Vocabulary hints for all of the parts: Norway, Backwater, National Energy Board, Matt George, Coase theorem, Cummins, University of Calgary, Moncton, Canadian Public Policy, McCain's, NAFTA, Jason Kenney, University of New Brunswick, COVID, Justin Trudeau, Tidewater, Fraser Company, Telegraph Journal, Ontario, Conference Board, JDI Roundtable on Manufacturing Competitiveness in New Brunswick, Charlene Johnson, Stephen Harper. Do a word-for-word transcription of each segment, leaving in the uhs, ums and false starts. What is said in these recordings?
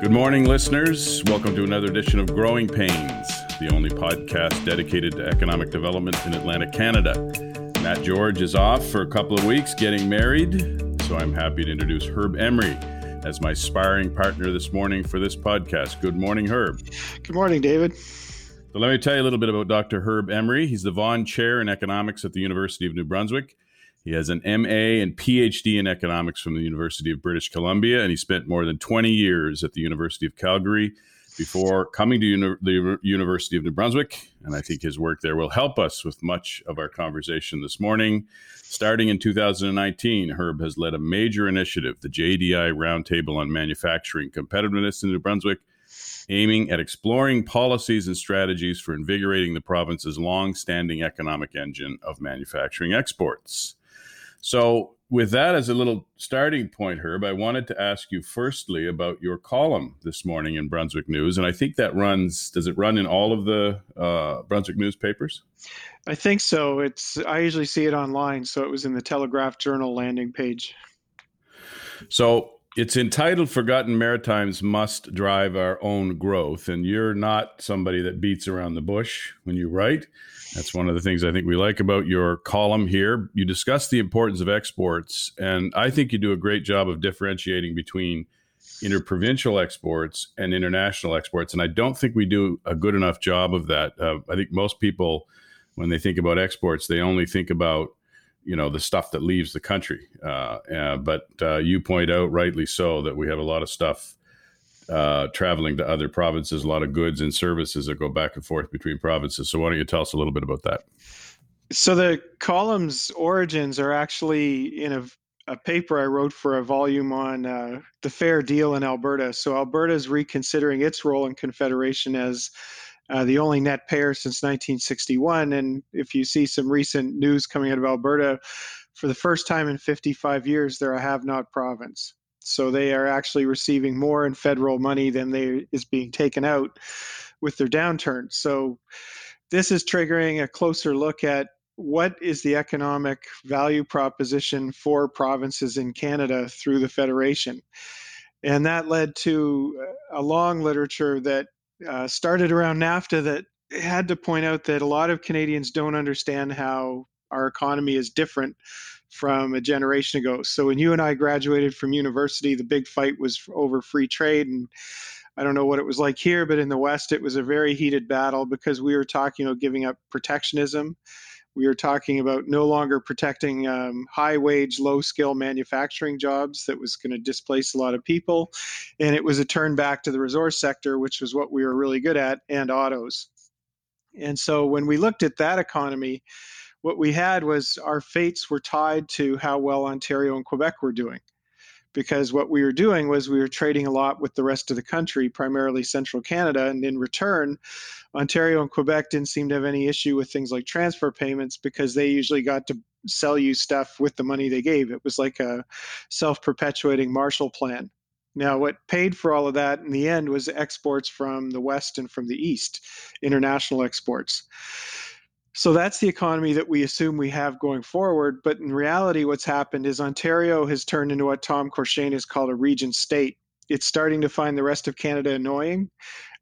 Good morning, listeners. Welcome to another edition of Growing Pains, the only podcast dedicated to economic development in Atlantic Canada. Matt George is off for a couple of weeks getting married, so I'm happy to introduce Herb Emery as my sparring partner this morning for this podcast. Good morning, Herb. Good morning, David. So let me tell you a little bit about Doctor Herb Emery. He's the Vaughan Chair in Economics at the University of New Brunswick. He has an M A and P H D in economics from the University of British Columbia, and he spent more than twenty years at the University of Calgary before coming to uni- the University of New Brunswick. And I think his work there will help us with much of our conversation this morning. Starting in two thousand nineteen, Herb has led a major initiative, the J D I Roundtable on Manufacturing Competitiveness in New Brunswick, aiming at exploring policies and strategies for invigorating the province's long-standing economic engine of manufacturing exports. So with that as a little starting point, Herb, I wanted to ask you firstly about your column this morning in Brunswick News. And I think that runs, does it run in all of the uh, Brunswick newspapers? I think so. It's I usually see it online. So it was in the Telegraph Journal landing page. So it's entitled Forgotten Maritimes Must Drive Our Own Growth. And you're not somebody that beats around the bush when you write. That's one of the things I think we like about your column here. You discuss the importance of exports, and I think you do a great job of differentiating between interprovincial exports and international exports. And I don't think we do a good enough job of that. Uh, I think most people, when they think about exports, they only think about you know, the stuff that leaves the country. Uh, uh, but uh, you point out, rightly so, that we have a lot of stuff uh, traveling to other provinces, a lot of goods and services that go back and forth between provinces. So why don't you tell us a little bit about that? So the column's origins are actually in a, a paper I wrote for a volume on uh, the Fair Deal in Alberta. So Alberta is reconsidering its role in Confederation as Uh, the only net payer since nineteen sixty-one. And if you see some recent news coming out of Alberta, for the first time in fifty-five years, they're a have-not province. So they are actually receiving more in federal money than they is being taken out with their downturn. So this is triggering a closer look at what is the economic value proposition for provinces in Canada through the Federation. And that led to a long literature that Uh, started around NAFTA that had to point out that a lot of Canadians don't understand how our economy is different from a generation ago. So when you and I graduated from university, the big fight was over free trade. And I don't know what it was like here, but in the West, it was a very heated battle because we were talking about giving up protectionism. We were talking about no longer protecting um, high-wage, low-skill manufacturing jobs that was going to displace a lot of people. And it was a turn back to the resource sector, which was what we were really good at, and autos. And so when we looked at that economy, what we had was our fates were tied to how well Ontario and Quebec were doing. Because what we were doing was we were trading a lot with the rest of the country, primarily central Canada. And in return, Ontario and Quebec didn't seem to have any issue with things like transfer payments because they usually got to sell you stuff with the money they gave. It was like a self-perpetuating Marshall Plan. Now, what paid for all of that in the end was exports from the West and from the East, international exports. So that's the economy that we assume we have going forward. But in reality, what's happened is Ontario has turned into what Tom Courchene has called a region state. It's starting to find the rest of Canada annoying.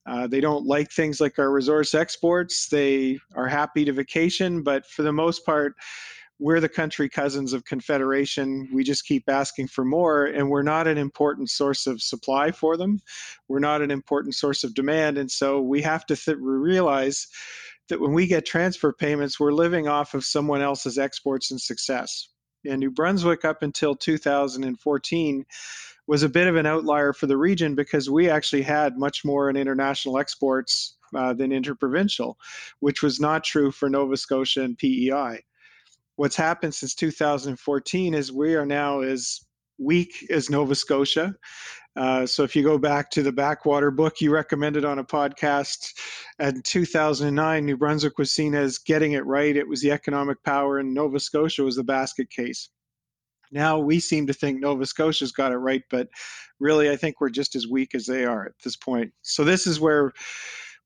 Uh, they don't like things like our resource exports. They are happy to vacation, but for the most part, we're the country cousins of Confederation. We just keep asking for more, and we're not an important source of supply for them. We're not an important source of demand, and so we have to th- realize that when we get transfer payments, we're living off of someone else's exports and success. And New Brunswick, up until two thousand fourteen, was a bit of an outlier for the region because we actually had much more in international exports uh, than interprovincial, which was not true for Nova Scotia and P E I. What's happened since two thousand fourteen is we are now as weak as Nova Scotia. Uh, so if you go back to the Backwater book you recommended on a podcast in two thousand nine, New Brunswick was seen as getting it right. It was the economic power, and Nova Scotia was the basket case. Now we seem to think Nova Scotia's got it right, but really I think we're just as weak as they are at this point. So this is where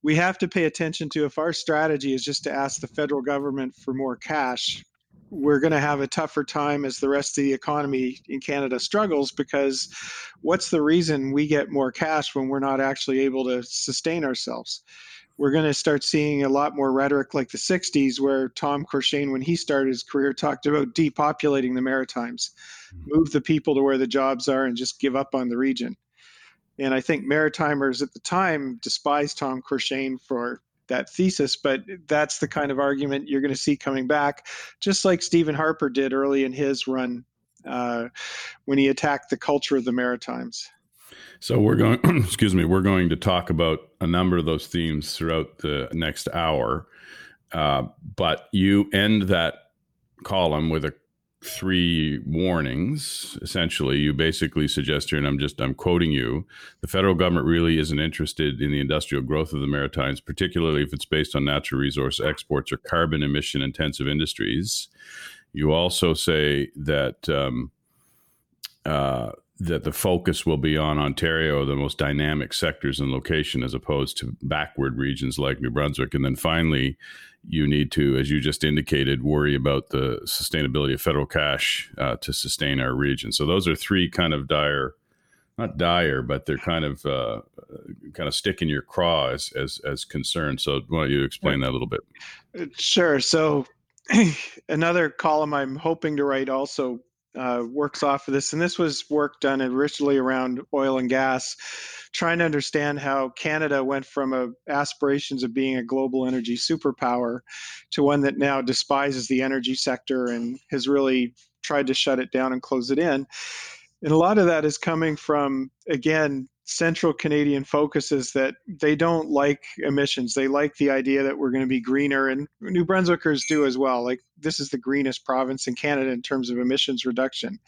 we have to pay attention to if our strategy is just to ask the federal government for more cash, we're going to have a tougher time as the rest of the economy in Canada struggles, because what's the reason we get more cash when we're not actually able to sustain ourselves? We're going to start seeing a lot more rhetoric like the sixties, where Tom Courchene, when he started his career, talked about depopulating the Maritimes, move the people to where the jobs are and just give up on the region. And I think Maritimers at the time despised Tom Courchene for that thesis, but that's the kind of argument you're going to see coming back, just like Stephen Harper did early in his run uh, when he attacked the culture of the Maritimes. So we're going, excuse me, we're going to talk about a number of those themes throughout the next hour. Uh, but you end that column with a three warnings. Essentially, you basically suggest here, and I'm just, I'm quoting you, the federal government really isn't interested in the industrial growth of the Maritimes, particularly if it's based on natural resource exports or carbon emission intensive industries. You also say that, um, uh, that the focus will be on Ontario, the most dynamic sectors and location, as opposed to backward regions like New Brunswick. And then finally, you need to, as you just indicated, worry about the sustainability of federal cash uh, to sustain our region. So those are three kind of dire, not dire, but they're kind of uh, kind of stick in your craw as, as, as concerns. So why don't you explain that a little bit? Sure. So another column I'm hoping to write also Uh, works off of this, and this was work done originally around oil and gas, trying to understand how Canada went from a aspirations of being a global energy superpower to one that now despises the energy sector and has really tried to shut it down and close it in. And a lot of that is coming from, again, central Canadian focuses that they don't like emissions. They like the idea that we're going to be greener, and New Brunswickers do as well. Like, this is the greenest province in Canada in terms of emissions reduction.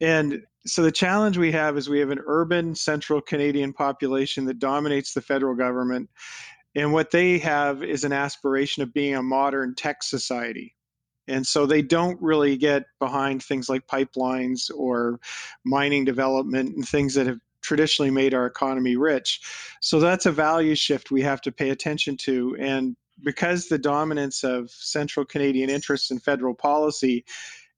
And so the challenge we have is we have an urban central Canadian population that dominates the federal government. And what they have is an aspiration of being a modern tech society. And so they don't really get behind things like pipelines or mining development and things that have traditionally made our economy rich. So that's a value shift we have to pay attention to. And because the dominance of central Canadian interests in federal policy,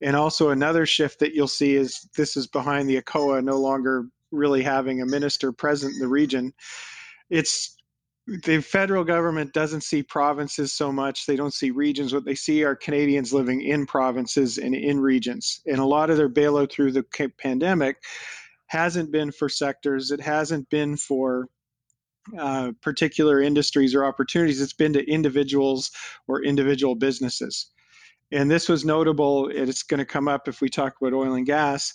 and also another shift that you'll see is this is behind the A C O A no longer really having a minister present in the region. It's the federal government doesn't see provinces so much. They don't see regions. What they see are Canadians living in provinces and in regions. And a lot of their bailout through the pandemic hasn't been for sectors, it hasn't been for uh, particular industries or opportunities, it's been to individuals or individual businesses. And this was notable, and it's going to come up if we talk about oil and gas.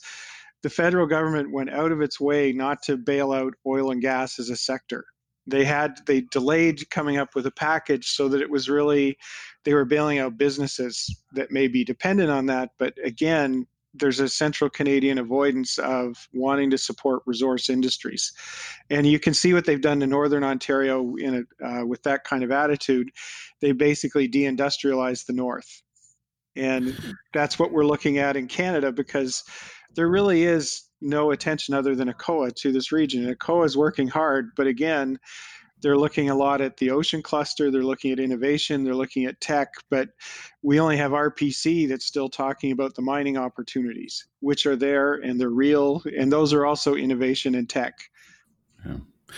The federal government went out of its way not to bail out oil and gas as a sector. They had, they delayed coming up with a package so that it was really, they were bailing out businesses that may be dependent on that, but again, there's a central Canadian avoidance of wanting to support resource industries. And you can see what they've done to Northern Ontario in a, uh, with that kind of attitude. They basically deindustrialized the North. And that's what we're looking at in Canada, because there really is no attention other than A C O A to this region. And A C O A is working hard, but again, they're looking a lot at the ocean cluster, they're looking at innovation, they're looking at tech, but we only have R P C that's still talking about the mining opportunities, which are there and they're real, and those are also innovation and tech. Yeah.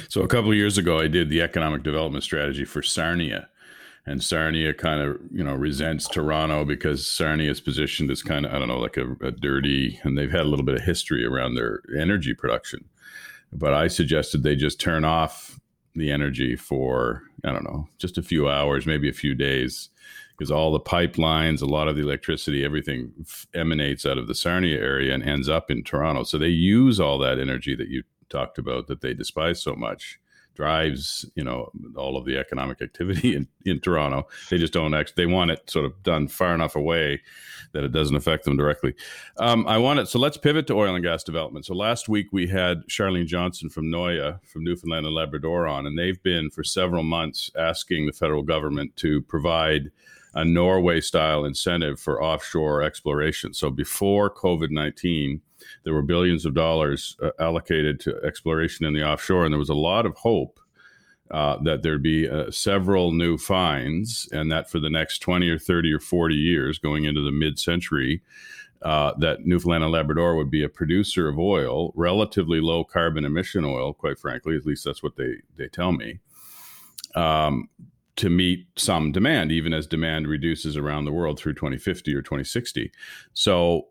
So a couple of years ago, I did the economic development strategy for Sarnia, and Sarnia kind of, you know, resents Toronto because Sarnia is positioned as kind of, I don't know, like a, a dirty, and they've had a little bit of history around their energy production. But I suggested they just turn off the energy for, I don't know, just a few hours, maybe a few days, because all the pipelines, a lot of the electricity, everything f- emanates out of the Sarnia area and ends up in Toronto. So they use all that energy that you talked about that they despise so much, drives, you know, all of the economic activity in, in Toronto. They just don't actually, they want it sort of done far enough away that it doesn't affect them directly. Um, I want it. So let's pivot to oil and gas development. So last week we had Charlene Johnson from NOIA from Newfoundland and Labrador on, and they've been for several months asking the federal government to provide a Norway style incentive for offshore exploration. So before COVID nineteen, there were billions of dollars uh, allocated to exploration in the offshore, and there was a lot of hope uh, that there'd be uh, several new finds, and that for the next twenty or thirty or forty years going into the mid-century, uh, that Newfoundland and Labrador would be a producer of oil, relatively low carbon emission oil, quite frankly, at least that's what they, they tell me, um, to meet some demand, even as demand reduces around the world through twenty fifty or twenty sixty. So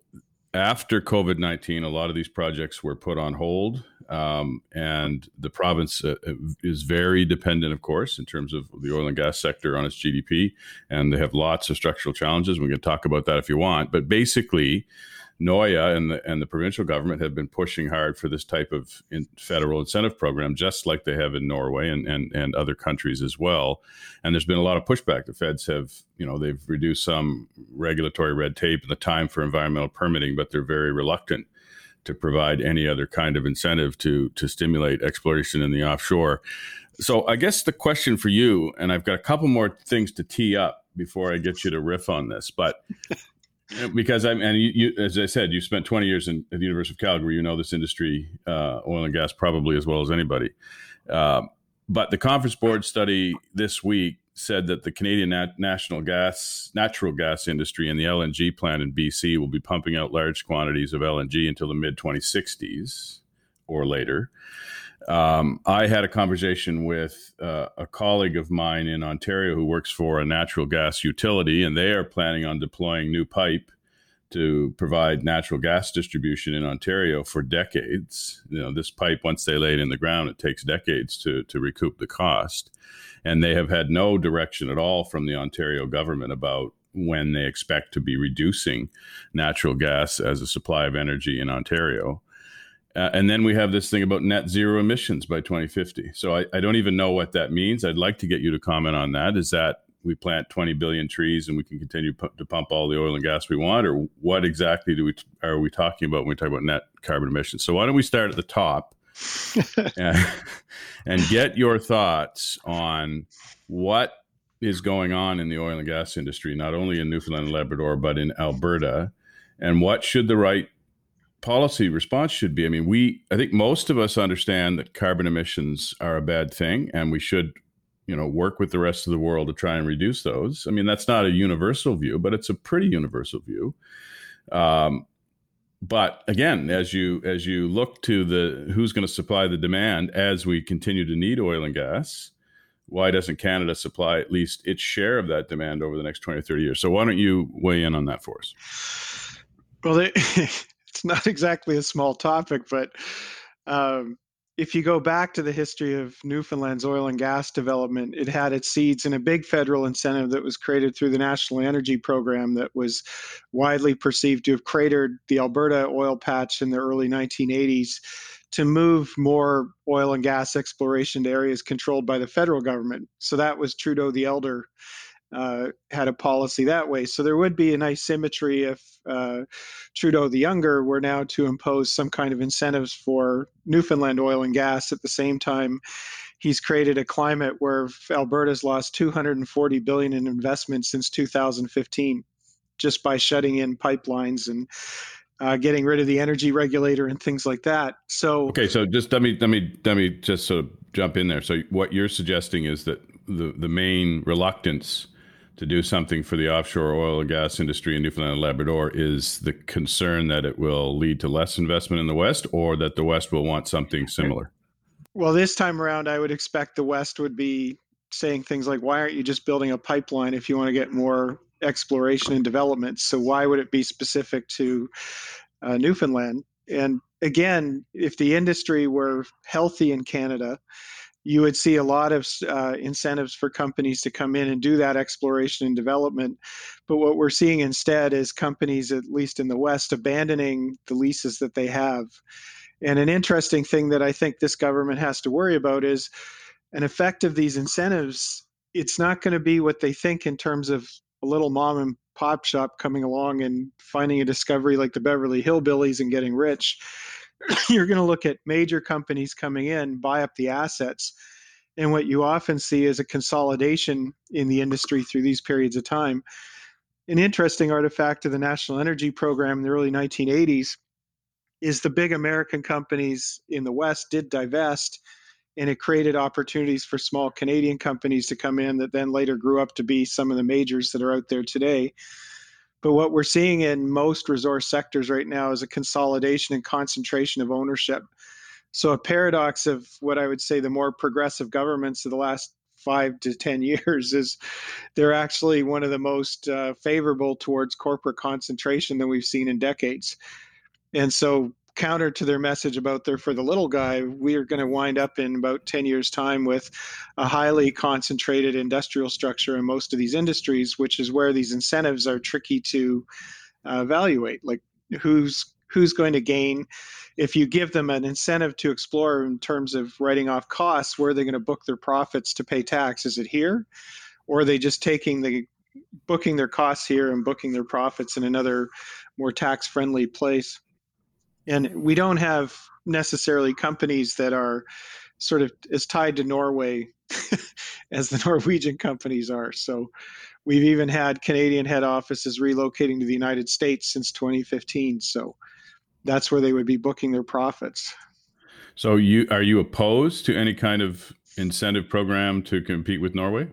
after COVID nineteen, a lot of these projects were put on hold, um, and the province uh, is very dependent, of course, in terms of the oil and gas sector on its G D P, and they have lots of structural challenges. We can talk about that if you want. But basically, NOIA and the, and the provincial government have been pushing hard for this type of in federal incentive program, just like they have in Norway and, and, and other countries as well. And there's been a lot of pushback. The feds have, you know, they've reduced some regulatory red tape and the time for environmental permitting, but they're very reluctant to provide any other kind of incentive to to stimulate exploration in the offshore. So I guess the question for you, and I've got a couple more things to tee up before I get you to riff on this, but... Because I'm, and you, you, as I said, you spent twenty years in, at the University of Calgary. You know this industry, uh, oil and gas, probably as well as anybody. Uh, but the Conference Board study this week said that the Canadian nat- national gas, natural gas industry and the L N G plant in B C will be pumping out large quantities of L N G until the mid twenty sixties or later. Um, I had a conversation with uh, a colleague of mine in Ontario who works for a natural gas utility, and they are planning on deploying new pipe to provide natural gas distribution in Ontario for decades. You know, this pipe, once they lay it in the ground, it takes decades to, to recoup the cost. And they have had no direction at all from the Ontario government about when they expect to be reducing natural gas as a supply of energy in Ontario. Uh, and then we have this thing about net zero emissions by twenty fifty. So I, I don't even know what that means. I'd like to get you to comment on that. Is that we plant twenty billion trees and we can continue p- to pump all the oil and gas we want? Or what exactly do we t- are we talking about when we talk about net carbon emissions? So why don't we start at the top and, and get your thoughts on what is going on in the oil and gas industry, not only in Newfoundland and Labrador, but in Alberta, and what should the right policy response should be. I mean, we, I think most of us understand that carbon emissions are a bad thing and we should, you know, work with the rest of the world to try and reduce those. I mean, that's not a universal view, but it's a pretty universal view. Um, but again, as you, as you look to the, who's going to supply the demand as we continue to need oil and gas, why doesn't Canada supply at least its share of that demand over the next twenty or thirty years? So why don't you weigh in on that for us? Well, they... It's not exactly a small topic, but um, if you go back to the history of Newfoundland's oil and gas development, it had its seeds in a big federal incentive that was created through the National Energy Program that was widely perceived to have cratered the Alberta oil patch in the early nineteen eighties to move more oil and gas exploration to areas controlled by the federal government. So that was Trudeau the Elder uh, had a policy that way. So there would be a nice symmetry if Uh, Trudeau the Younger were now to impose some kind of incentives for Newfoundland oil and gas. At the same time, he's created a climate where Alberta's lost two hundred forty billion dollars in investment since two thousand fifteen, just by shutting in pipelines and uh, getting rid of the energy regulator and things like that. So okay, so just let me let me let me just sort of jump in there. So what you're suggesting is that the the main reluctance to do something for the offshore oil and gas industry in Newfoundland and Labrador is the concern that it will lead to less investment in the West, or that the West will want something similar? Well, this time around, I would expect the West would be saying things like, why aren't you just building a pipeline if you want to get more exploration and development? So why would it be specific to uh, Newfoundland? And again, if the industry were healthy in Canada, you would see a lot of uh, incentives for companies to come in and do that exploration and development. But what we're seeing instead is companies, at least in the West, abandoning the leases that they have. And an interesting thing that I think this government has to worry about is an effect of these incentives. It's not going to be what they think in terms of a little mom and pop shop coming along and finding a discovery like the Beverly Hillbillies and getting rich. You're going to look at major companies coming in, buy up the assets. And what you often see is a consolidation in the industry through these periods of time. An interesting artifact of the National Energy Program in the early nineteen eighties is the big American companies in the West did divest and it created opportunities for small Canadian companies to come in that then later grew up to be some of the majors that are out there today. But what we're seeing in most resource sectors right now is a consolidation and concentration of ownership. So a paradox of what I would say the more progressive governments of the last five to ten years is they're actually one of the most uh, favorable towards corporate concentration than we've seen in decades. And so counter to their message about they're for the little guy, we are going to wind up in about ten years time with a highly concentrated industrial structure in most of these industries, which is where these incentives are tricky to uh, evaluate. Like who's who's going to gain if you give them an incentive to explore in terms of writing off costs, where are they going to book their profits to pay tax? Is it here? Or are they just taking the booking their costs here and booking their profits in another more tax-friendly place? And we don't have necessarily companies that are sort of as tied to Norway as the Norwegian companies are. So we've even had Canadian head offices relocating to the United States since twenty fifteen. So that's where they would be booking their profits. So you are you opposed to any kind of incentive program to compete with Norway?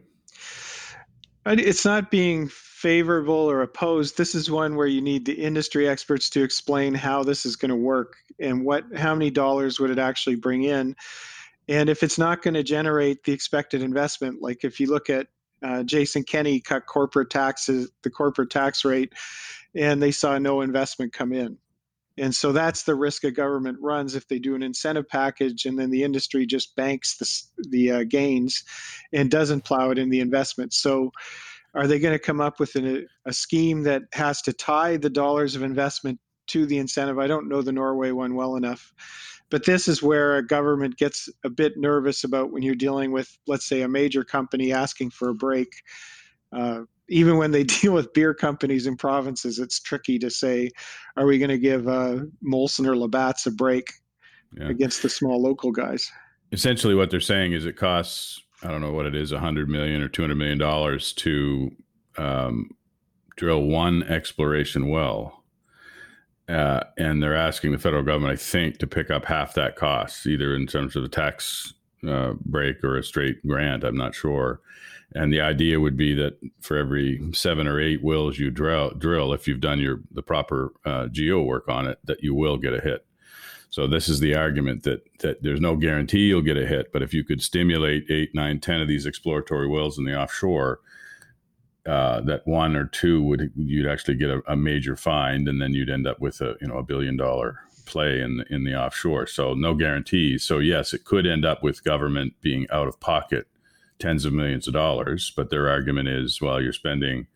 It's not being favorable or opposed. This is one where you need the industry experts to explain how this is going to work and what, how many dollars would it actually bring in. And if it's not going to generate the expected investment, like if you look at uh, Jason Kenney cut corporate taxes, the corporate tax rate, and they saw no investment come in. And so that's the risk a government runs if they do an incentive package and then the industry just banks the, the uh, gains and doesn't plow it in the investment. So are they going to come up with an, a scheme that has to tie the dollars of investment to the incentive? I don't know the Norway one well enough, but this is where a government gets a bit nervous about when you're dealing with, let's say, a major company asking for a break. Uh, Even when they deal with beer companies in provinces, it's tricky to say, are we going to give uh, Molson or Labatt's a break yeah. against the small local guys? Essentially what they're saying is it costs, I don't know what it is, one hundred million dollars or two hundred million dollars to um, drill one exploration well. Uh, and they're asking the federal government, I think, to pick up half that cost, either in terms of a tax uh, break or a straight grant, I'm not sure. And the idea would be that for every seven or eight wills you drill, drill if you've done your the proper uh, geo work on it, that you will get a hit. So this is the argument that that there's no guarantee you'll get a hit. But if you could stimulate eight, nine, ten of these exploratory wells in the offshore, uh, that one or two would you'd actually get a, a major find, and then you'd end up with a you know a billion dollar play in in the offshore. So no guarantees. So yes, it could end up with government being out of pocket tens of millions of dollars, but their argument is, well, you're spending,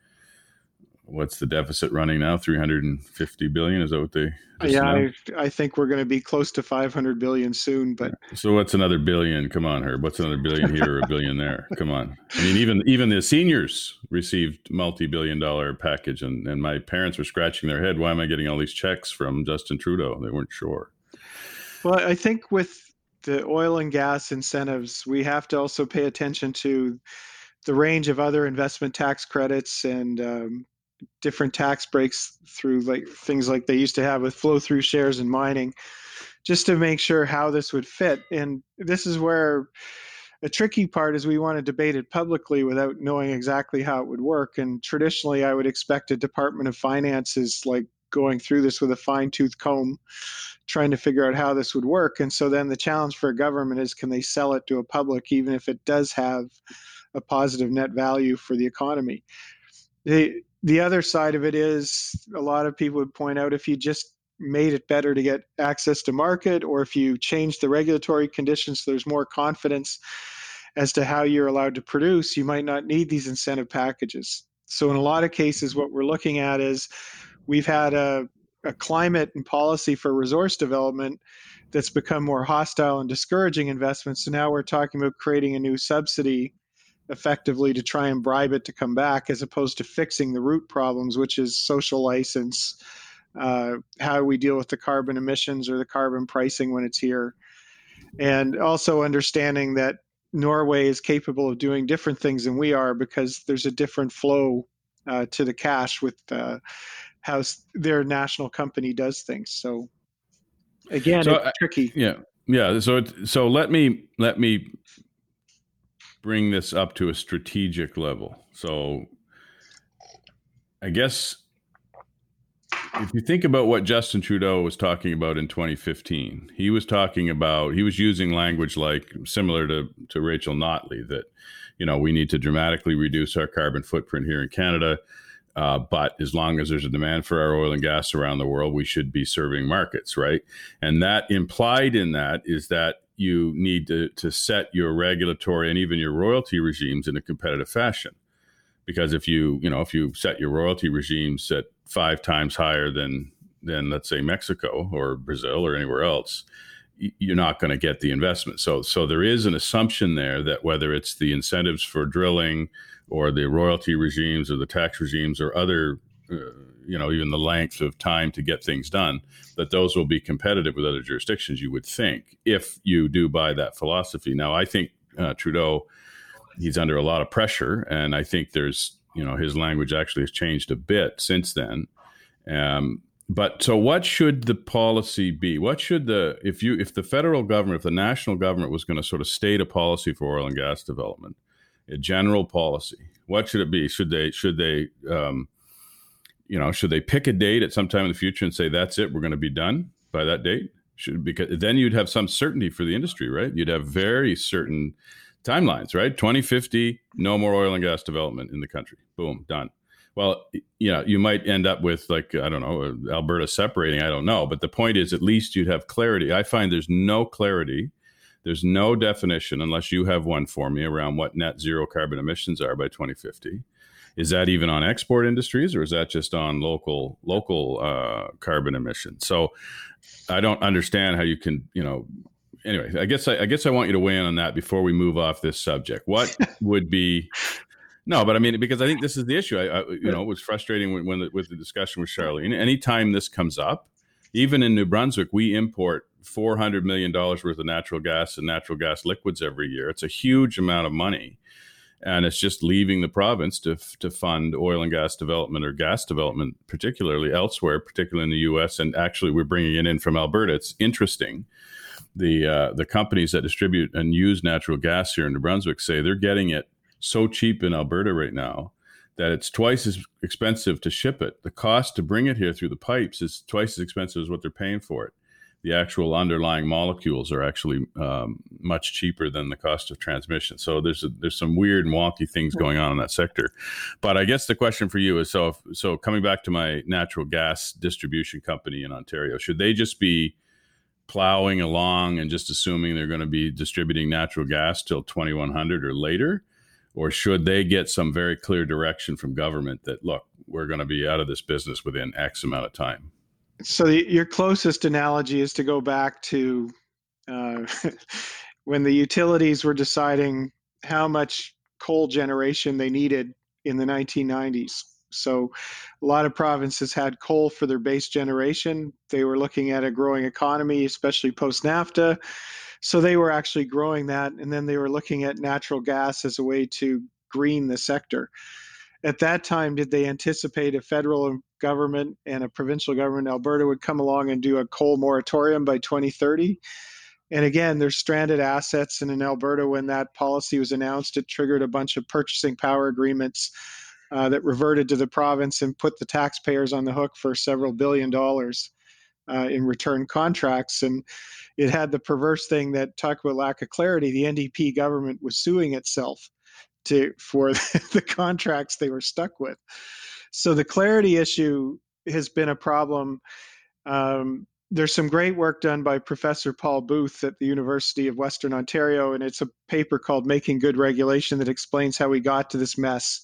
what's the deficit running now? three hundred fifty billion? Is that what they? Yeah, I, I think we're going to be close to five hundred billion soon, but. So what's another billion? Come on, Herb. What's another billion here or a billion there? Come on. I mean, even, even the seniors received multi-billion dollar package, and, and my parents were scratching their head. Why am I getting all these checks from Justin Trudeau? They weren't sure. Well, I think with the oil and gas incentives, we have to also pay attention to the range of other investment tax credits and um, different tax breaks through like things like they used to have with flow-through shares in mining, just to make sure how this would fit. And this is where a tricky part is we want to debate it publicly without knowing exactly how it would work. And traditionally, I would expect a Department of Finance is like going through this with a fine-tooth comb, trying to figure out how this would work. And so then the challenge for a government is, can they sell it to a public, even if it does have a positive net value for the economy? The, the other side of it is a lot of people would point out if you just made it better to get access to market, or if you change the regulatory conditions, so there's more confidence as to how you're allowed to produce, you might not need these incentive packages. So in a lot of cases, what we're looking at is we've had a a climate and policy for resource development that's become more hostile and discouraging investments. So now we're talking about creating a new subsidy effectively to try and bribe it to come back, as opposed to fixing the root problems, which is social license, uh, how we deal with the carbon emissions or the carbon pricing when it's here. And also understanding that Norway is capable of doing different things than we are because there's a different flow uh, to the cash with uh how their national company does things. So again, so it's I, tricky. Yeah. Yeah. So it, so let me let me bring this up to a strategic level. So I guess if you think about what Justin Trudeau was talking about in twenty fifteen, he was talking about, he was using language like similar to, to Rachel Notley, that, you know, we need to dramatically reduce our carbon footprint here in Canada. Uh, but as long as there's a demand for our oil and gas around the world, we should be serving markets, right? And that implied in that is that you need to, to set your regulatory and even your royalty regimes in a competitive fashion. Because if you, you know, if you set your royalty regimes at five times higher than, than let's say Mexico or Brazil or anywhere else, you're not going to get the investment. So, so there is an assumption there that whether it's the incentives for drilling or the royalty regimes or the tax regimes or other, uh, you know, even the length of time to get things done, that those will be competitive with other jurisdictions, you would think, if you do buy that philosophy. Now, I think uh, Trudeau, he's under a lot of pressure, and I think there's, you know, his language actually has changed a bit since then. Um, But so what should the policy be? What should the, if you, if the federal government, if the national government was going to sort of state a policy for oil and gas development, a general policy, what should it be? Should they, should they, um, you know, should they pick a date at some time in the future and say, that's it, we're going to be done by that date? Should, because then you'd have some certainty for the industry, right? You'd have very certain timelines, right? twenty fifty, no more oil and gas development in the country. Boom, done. Well, you know, you might end up with, like, I don't know, Alberta separating, I don't know. But the point is, at least you'd have clarity. I find there's no clarity. There's no definition, unless you have one for me, around what net zero carbon emissions are by twenty fifty. Is that even on export industries, or is that just on local local uh, carbon emissions? So I don't understand how you can, you know, anyway, I guess I, I guess I want you to weigh in on that before we move off this subject. What would be... No, but I mean, because I think this is the issue. I, I you know, it was frustrating when, when the, with the discussion with Charlene. Anytime this comes up, even in New Brunswick, we import four hundred million dollars worth of natural gas and natural gas liquids every year. It's a huge amount of money. And it's just leaving the province to to fund oil and gas development, or gas development, particularly elsewhere, particularly in the U S. And actually, we're bringing it in from Alberta. It's interesting. The, uh, the companies that distribute and use natural gas here in New Brunswick say they're getting it so cheap in Alberta right now that it's twice as expensive to ship it. The cost to bring it here through the pipes is twice as expensive as what they're paying for it. The actual underlying molecules are actually um, much cheaper than the cost of transmission. So there's a, there's some weird and wonky things going on in that sector. But I guess the question for you is, so if, so coming back to my natural gas distribution company in Ontario, should they just be plowing along and just assuming they're going to be distributing natural gas till twenty-one hundred or later? Or should they get some very clear direction from government that, look, we're going to be out of this business within X amount of time? So the, your closest analogy is to go back to uh, when the utilities were deciding how much coal generation they needed in the nineteen nineties. So a lot of provinces had coal for their base generation. They were looking at a growing economy, especially post-NAFTA. So they were actually growing that, and then they were looking at natural gas as a way to green the sector. At that time, did they anticipate a federal government and a provincial government in Alberta would come along and do a coal moratorium by twenty thirty? And again, there's stranded assets, and in Alberta, when that policy was announced, it triggered a bunch of purchasing power agreements uh, that reverted to the province and put the taxpayers on the hook for several billion dollars Uh, in return contracts. And it had the perverse thing that, talk about lack of clarity, the N D P government was suing itself to for the, the contracts they were stuck with. So the clarity issue has been a problem. Um, there's some great work done by Professor Paul Booth at the University of Western Ontario, and it's a paper called Making Good Regulation that explains how we got to this mess.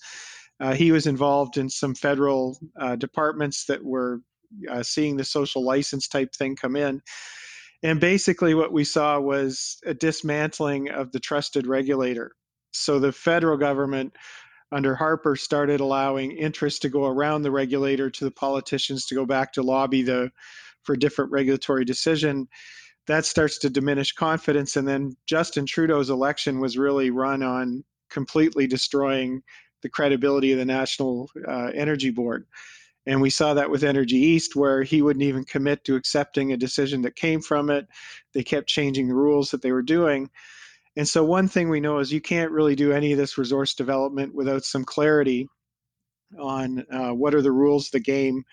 Uh, he was involved in some federal uh, departments that were Uh, seeing the social license type thing come in. And basically what we saw was a dismantling of the trusted regulator. So the federal government under Harper started allowing interest to go around the regulator to the politicians to go back to lobby the for different regulatory decision. That starts to diminish confidence. And then Justin Trudeau's election was really run on completely destroying the credibility of the National uh, Energy Board. And we saw that with Energy East, where he wouldn't even commit to accepting a decision that came from it. They kept changing the rules that they were doing. And so one thing we know is you can't really do any of this resource development without some clarity on uh, what are the rules of the game,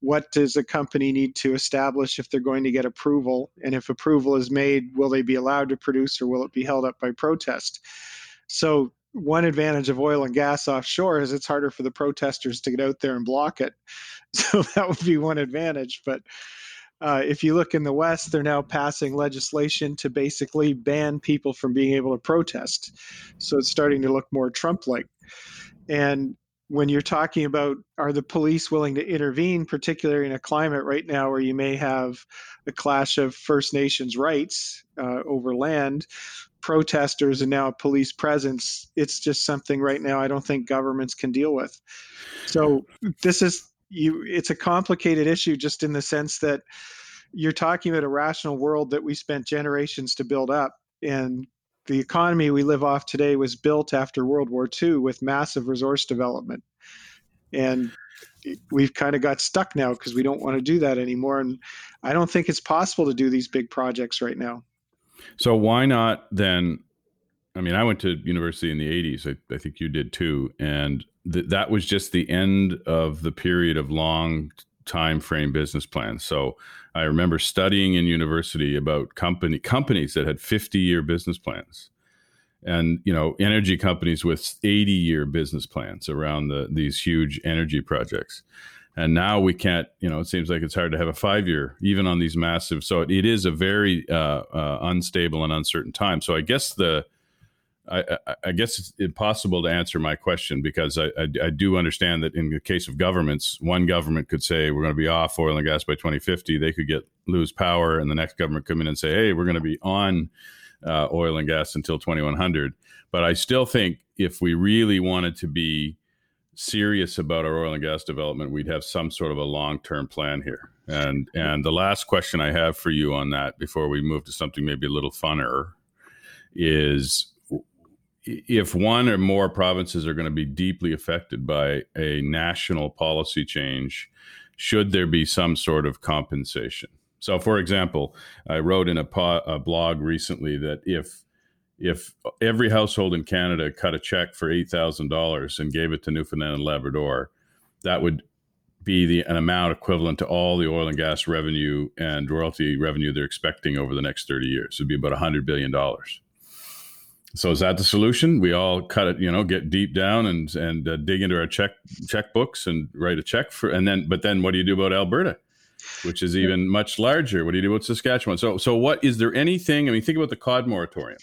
what does a company need to establish if they're going to get approval, and if approval is made, will they be allowed to produce or will it be held up by protest? So one advantage of oil and gas offshore is it's harder for the protesters to get out there and block it. So that would be one advantage. But Uh, if you look in the West, they're now passing legislation to basically ban people from being able to protest. So it's starting to look more Trump-like. And when you're talking about, are the police willing to intervene, particularly in a climate right now where you may have a clash of First Nations rights uh, over land, protesters, and now a police presence, it's just something right now I don't think governments can deal with. So this is... You, it's a complicated issue just in the sense that you're talking about a rational world that we spent generations to build up. And the economy we live off today was built after World War Two with massive resource development. And we've kind of got stuck now because we don't want to do that anymore. And I don't think it's possible to do these big projects right now. So why not then? I mean, I went to university in the eighties. I, I think you did too. And th- that was just the end of the period of long time frame business plans. So I remember studying in university about company companies that had fifty year business plans, and, you know, energy companies with eighty year business plans around the, these huge energy projects. And now we can't, you know, it seems like it's hard to have a five year, even on these massive. So it, it is a very uh, uh, unstable and uncertain time. So I guess the, I, I guess it's impossible to answer my question because I, I, I do understand that in the case of governments, one government could say we're going to be off oil and gas by twenty fifty. They could get lose power, and the next government come in and say, hey, we're going to be on uh, oil and gas until twenty one hundred. But I still think if we really wanted to be serious about our oil and gas development, we'd have some sort of a long-term plan here. And and the last question I have for you on that before we move to something maybe a little funner is, if one or more provinces are going to be deeply affected by a national policy change, should there be some sort of compensation? So, for example, I wrote in a, po- a blog recently that if if every household in Canada cut a check for eight thousand dollars and gave it to Newfoundland and Labrador, that would be the an amount equivalent to all the oil and gas revenue and royalty revenue they're expecting over the next thirty years. It would be about one hundred billion dollars. So is that the solution? We all cut it, you know, get deep down and and uh, dig into our check checkbooks and write a check for, and then, but then what do you do about Alberta, which is even much larger? What do you do about Saskatchewan? So, so what is there anything? I mean, think about the C O D moratorium.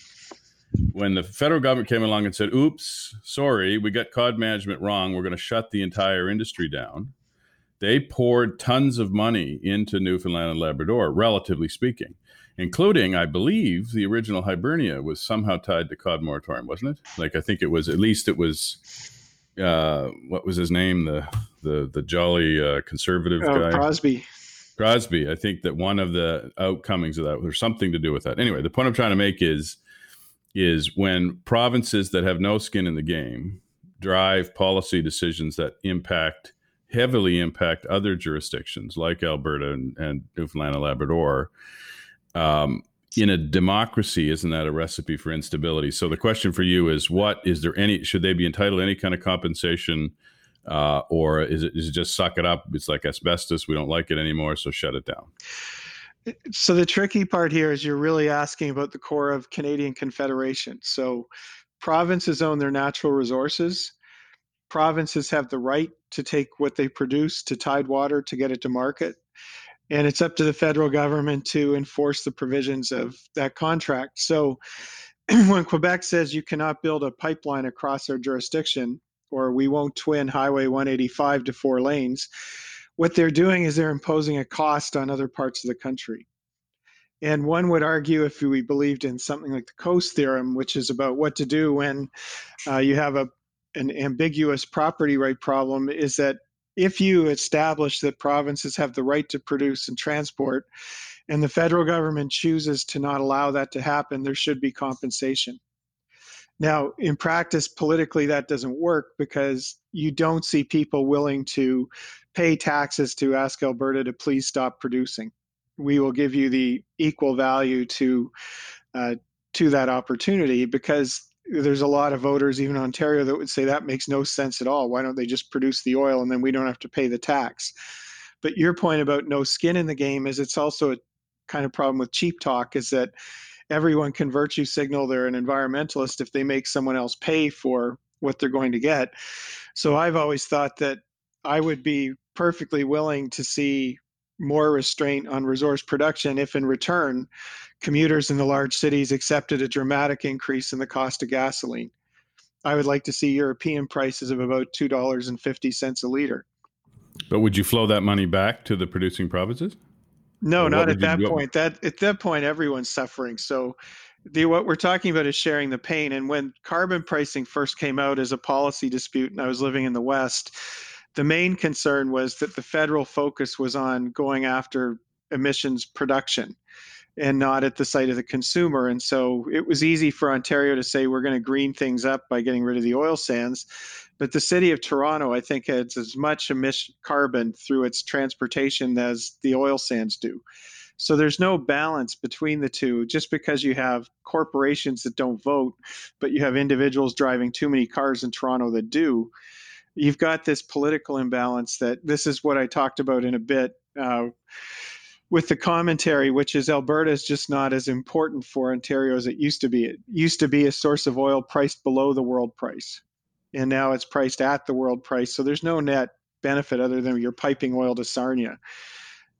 When the federal government came along and said, "Oops, sorry, we got C O D management wrong. We're going to shut the entire industry down." They poured tons of money into Newfoundland and Labrador, relatively speaking, including, I believe, the original Hibernia was somehow tied to C O D moratorium, wasn't it? Like, I think it was, at least it was, uh, what was his name? The the the jolly uh, conservative oh, guy. Crosby. Crosby. I think that one of the outcomings of that was something to do with that. Anyway, the point I'm trying to make is, is when provinces that have no skin in the game drive policy decisions that impact, heavily impact other jurisdictions like Alberta and, and Newfoundland and Labrador, Um, in a democracy, isn't that a recipe for instability? So the question for you is, what is there any, should they be entitled to any kind of compensation, uh, or is it, is it just suck it up? It's like asbestos. We don't like it anymore, so shut it down. So the tricky part here is you're really asking about the core of Canadian Confederation. So provinces own their natural resources. Provinces have the right to take what they produce to tidewater to get it to market. And it's up to the federal government to enforce the provisions of that contract. So when Quebec says you cannot build a pipeline across our jurisdiction, or we won't twin Highway one eighty-five to four lanes, what they're doing is they're imposing a cost on other parts of the country. And one would argue, if we believed in something like the Coase theorem, which is about what to do when uh, you have a, an ambiguous property right problem, is that if you establish that provinces have the right to produce and transport, and the federal government chooses to not allow that to happen, there should be compensation. Now, in practice, politically, that doesn't work because you don't see people willing to pay taxes to ask Alberta to please stop producing. We will give you the equal value to uh, to that opportunity, because there's a lot of voters, even in Ontario, that would say that makes no sense at all. Why don't they just produce the oil and then we don't have to pay the tax? But your point about no skin in the game is it's also a kind of problem with cheap talk, is that everyone can virtue signal they're an environmentalist if they make someone else pay for what they're going to get. So I've always thought that I would be perfectly willing to see more restraint on resource production if, in return, commuters in the large cities accepted a dramatic increase in the cost of gasoline. I would like to see European prices of about two dollars and fifty cents a liter. But would you flow that money back to the producing provinces? No, not at that point. That at that point, everyone's suffering. So the, what we're talking about is sharing the pain. And when carbon pricing first came out as a policy dispute, and I was living in the West, the main concern was that the federal focus was on going after emissions production and not at the site of the consumer. And so it was easy for Ontario to say, we're going to green things up by getting rid of the oil sands. But the city of Toronto, I think, has as much emission carbon through its transportation as the oil sands do. So there's no balance between the two. Just because you have corporations that don't vote, but you have individuals driving too many cars in Toronto that do, you've got this political imbalance that this is what I talked about in a bit uh, with the commentary, which is Alberta is just not as important for Ontario as it used to be. It used to be a source of oil priced below the world price, and now it's priced at the world price. So there's no net benefit other than you're piping oil to Sarnia.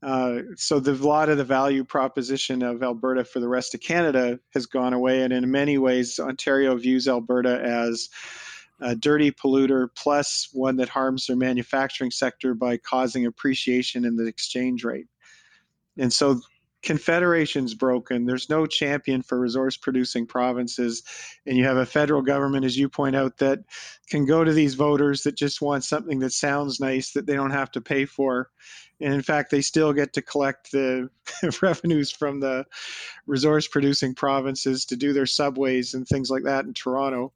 Uh, so the, a lot of the value proposition of Alberta for the rest of Canada has gone away. And in many ways, Ontario views Alberta as a dirty polluter, plus one that harms their manufacturing sector by causing appreciation in the exchange rate. And so Confederation's broken. There's no champion for resource producing provinces. And you have a federal government, as you point out, that can go to these voters that just want something that sounds nice that they don't have to pay for. And in fact, they still get to collect the revenues from the resource producing provinces to do their subways and things like that in Toronto.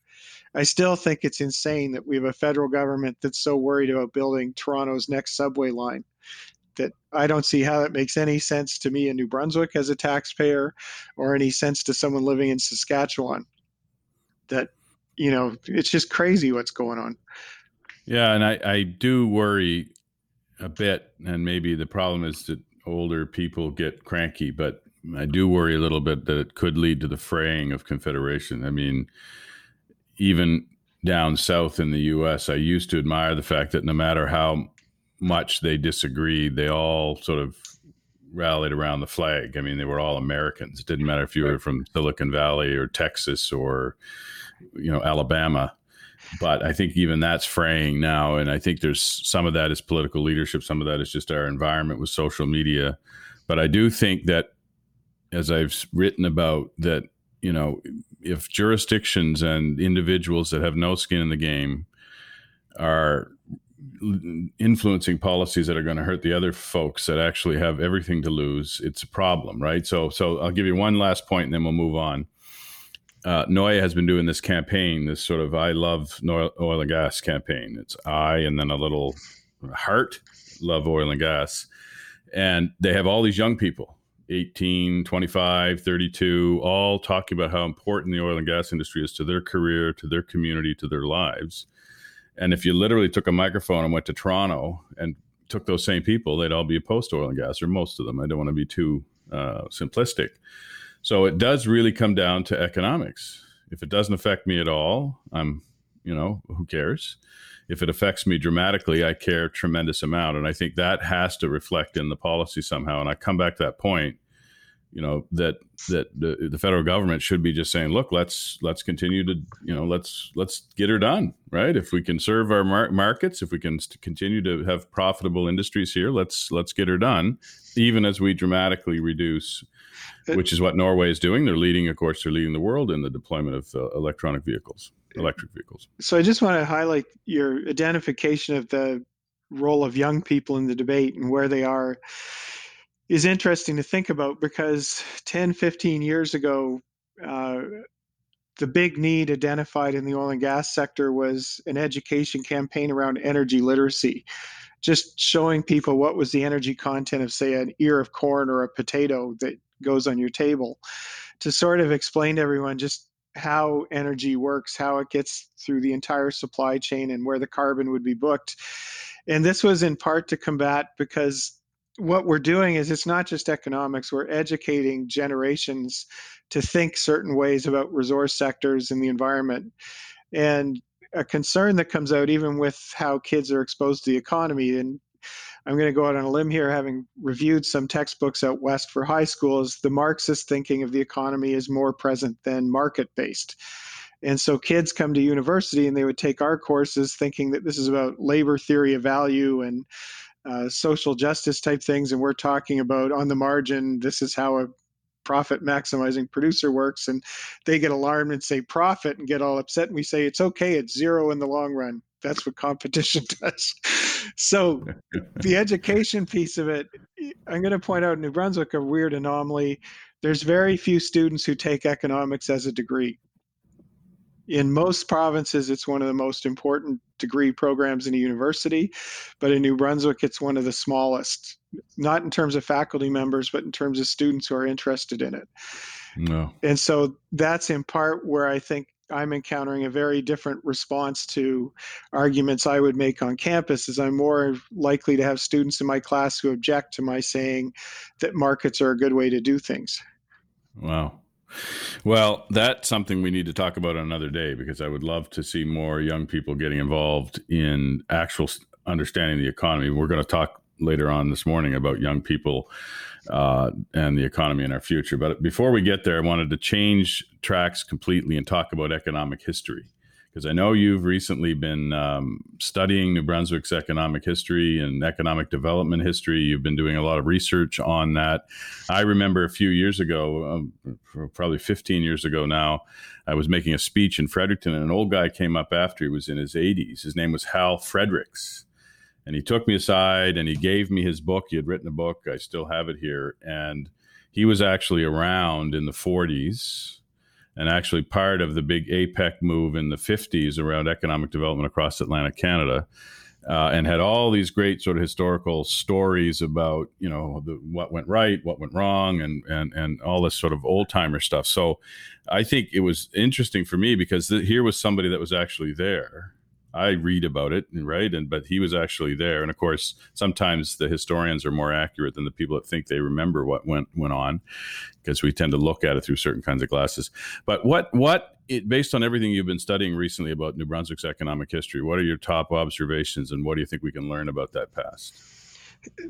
I still think it's insane that we have a federal government that's so worried about building Toronto's next subway line that I don't see how that makes any sense to me in New Brunswick as a taxpayer, or any sense to someone living in Saskatchewan. That, you know, it's just crazy what's going on. Yeah, and I, I do worry a bit, and maybe the problem is that older people get cranky, but I do worry a little bit that it could lead to the fraying of Confederation. I mean, even down south in the U S, I used to admire the fact that no matter how much they disagreed, they all sort of rallied around the flag. I mean, they were all Americans. It didn't matter if you were from Silicon Valley or Texas or, you know, Alabama. But I think even that's fraying now. And I think there's some of that is political leadership. Some of that is just our environment with social media. But I do think that, as I've written about, that, you know, if jurisdictions and individuals that have no skin in the game are influencing policies that are going to hurt the other folks that actually have everything to lose, it's a problem, right? So so I'll give you one last point and then we'll move on. Uh, NOIA has been doing this campaign, this sort of I love oil and gas campaign. It's I and then a little heart, love oil and gas. And they have all these young people, eighteen, twenty-five, thirty-two, all talking about how important the oil and gas industry is to their career, to their community, to their lives. And if you literally took a microphone and went to Toronto and took those same people, they'd all be opposed to oil and gas, or most of them. I don't want to be too uh, simplistic. So it does really come down to economics. If it doesn't affect me at all, I'm, you know, who cares? If it affects me dramatically, I care a tremendous amount. And I think that has to reflect in the policy somehow. And I come back to that point, you know, that that the, the federal government should be just saying, look, let's let's continue to, you know, let's let's get her done. Right. If we can serve our mar- markets, if we can st- continue to have profitable industries here, let's let's get her done, even as we dramatically reduce, which is what Norway is doing. They're leading, of course, they're leading the world in the deployment of uh, electronic vehicles. electric vehicles. So I just want to highlight your identification of the role of young people in the debate and where they are is interesting to think about, because ten, fifteen years ago, uh, the big need identified in the oil and gas sector was an education campaign around energy literacy, just showing people what was the energy content of, say, an ear of corn or a potato that goes on your table, to sort of explain to everyone just how energy works, how it gets through the entire supply chain, and where the carbon would be booked. And this was in part to combat, because what we're doing is it's not just economics, we're educating generations to think certain ways about resource sectors and the environment. And a concern that comes out even with how kids are exposed to the economy, and I'm going to go out on a limb here, having reviewed some textbooks out west for high schools, the Marxist thinking of the economy is more present than market-based. And so kids come to university and they would take our courses thinking that this is about labor theory of value and Uh, social justice type things, and we're talking about on the margin, this is how a profit maximizing producer works, and they get alarmed and say profit and get all upset, and we say it's okay, it's zero in the long run. That's what competition does. So the education piece of it, I'm going to point out in New Brunswick a weird anomaly. There's very few students who take economics as a degree. In most provinces, it's one of the most important degree programs in a university, but in New Brunswick, it's one of the smallest, not in terms of faculty members, but in terms of students who are interested in it. No. And so that's in part where I think I'm encountering a very different response to arguments I would make on campus, is I'm more likely to have students in my class who object to my saying that markets are a good way to do things. Wow. Well, that's something we need to talk about another day, because I would love to see more young people getting involved in actual understanding the economy. We're going to talk later on this morning about young people uh, and the economy in our future. But before we get there, I wanted to change tracks completely and talk about economic history, because I know you've recently been um, studying New Brunswick's economic history and economic development history. You've been doing a lot of research on that. I remember a few years ago, um, probably fifteen years ago now, I was making a speech in Fredericton, and an old guy came up after he was in his eighties. His name was Hal Fredericks. And he took me aside and he gave me his book. He had written a book. I still have it here. And he was actually around in the forties. And actually part of the big APEC move in the fifties around economic development across Atlantic Canada, uh, and had all these great sort of historical stories about, you know, the, what went right, what went wrong, and and and all this sort of old-timer stuff. So I think it was interesting for me, because th- here was somebody that was actually there. I read about it, right? And but he was actually there. And of course, sometimes the historians are more accurate than the people that think they remember what went went on, because we tend to look at it through certain kinds of glasses. But what what it, based on everything you've been studying recently about New Brunswick's economic history, what are your top observations, and what do you think we can learn about that past?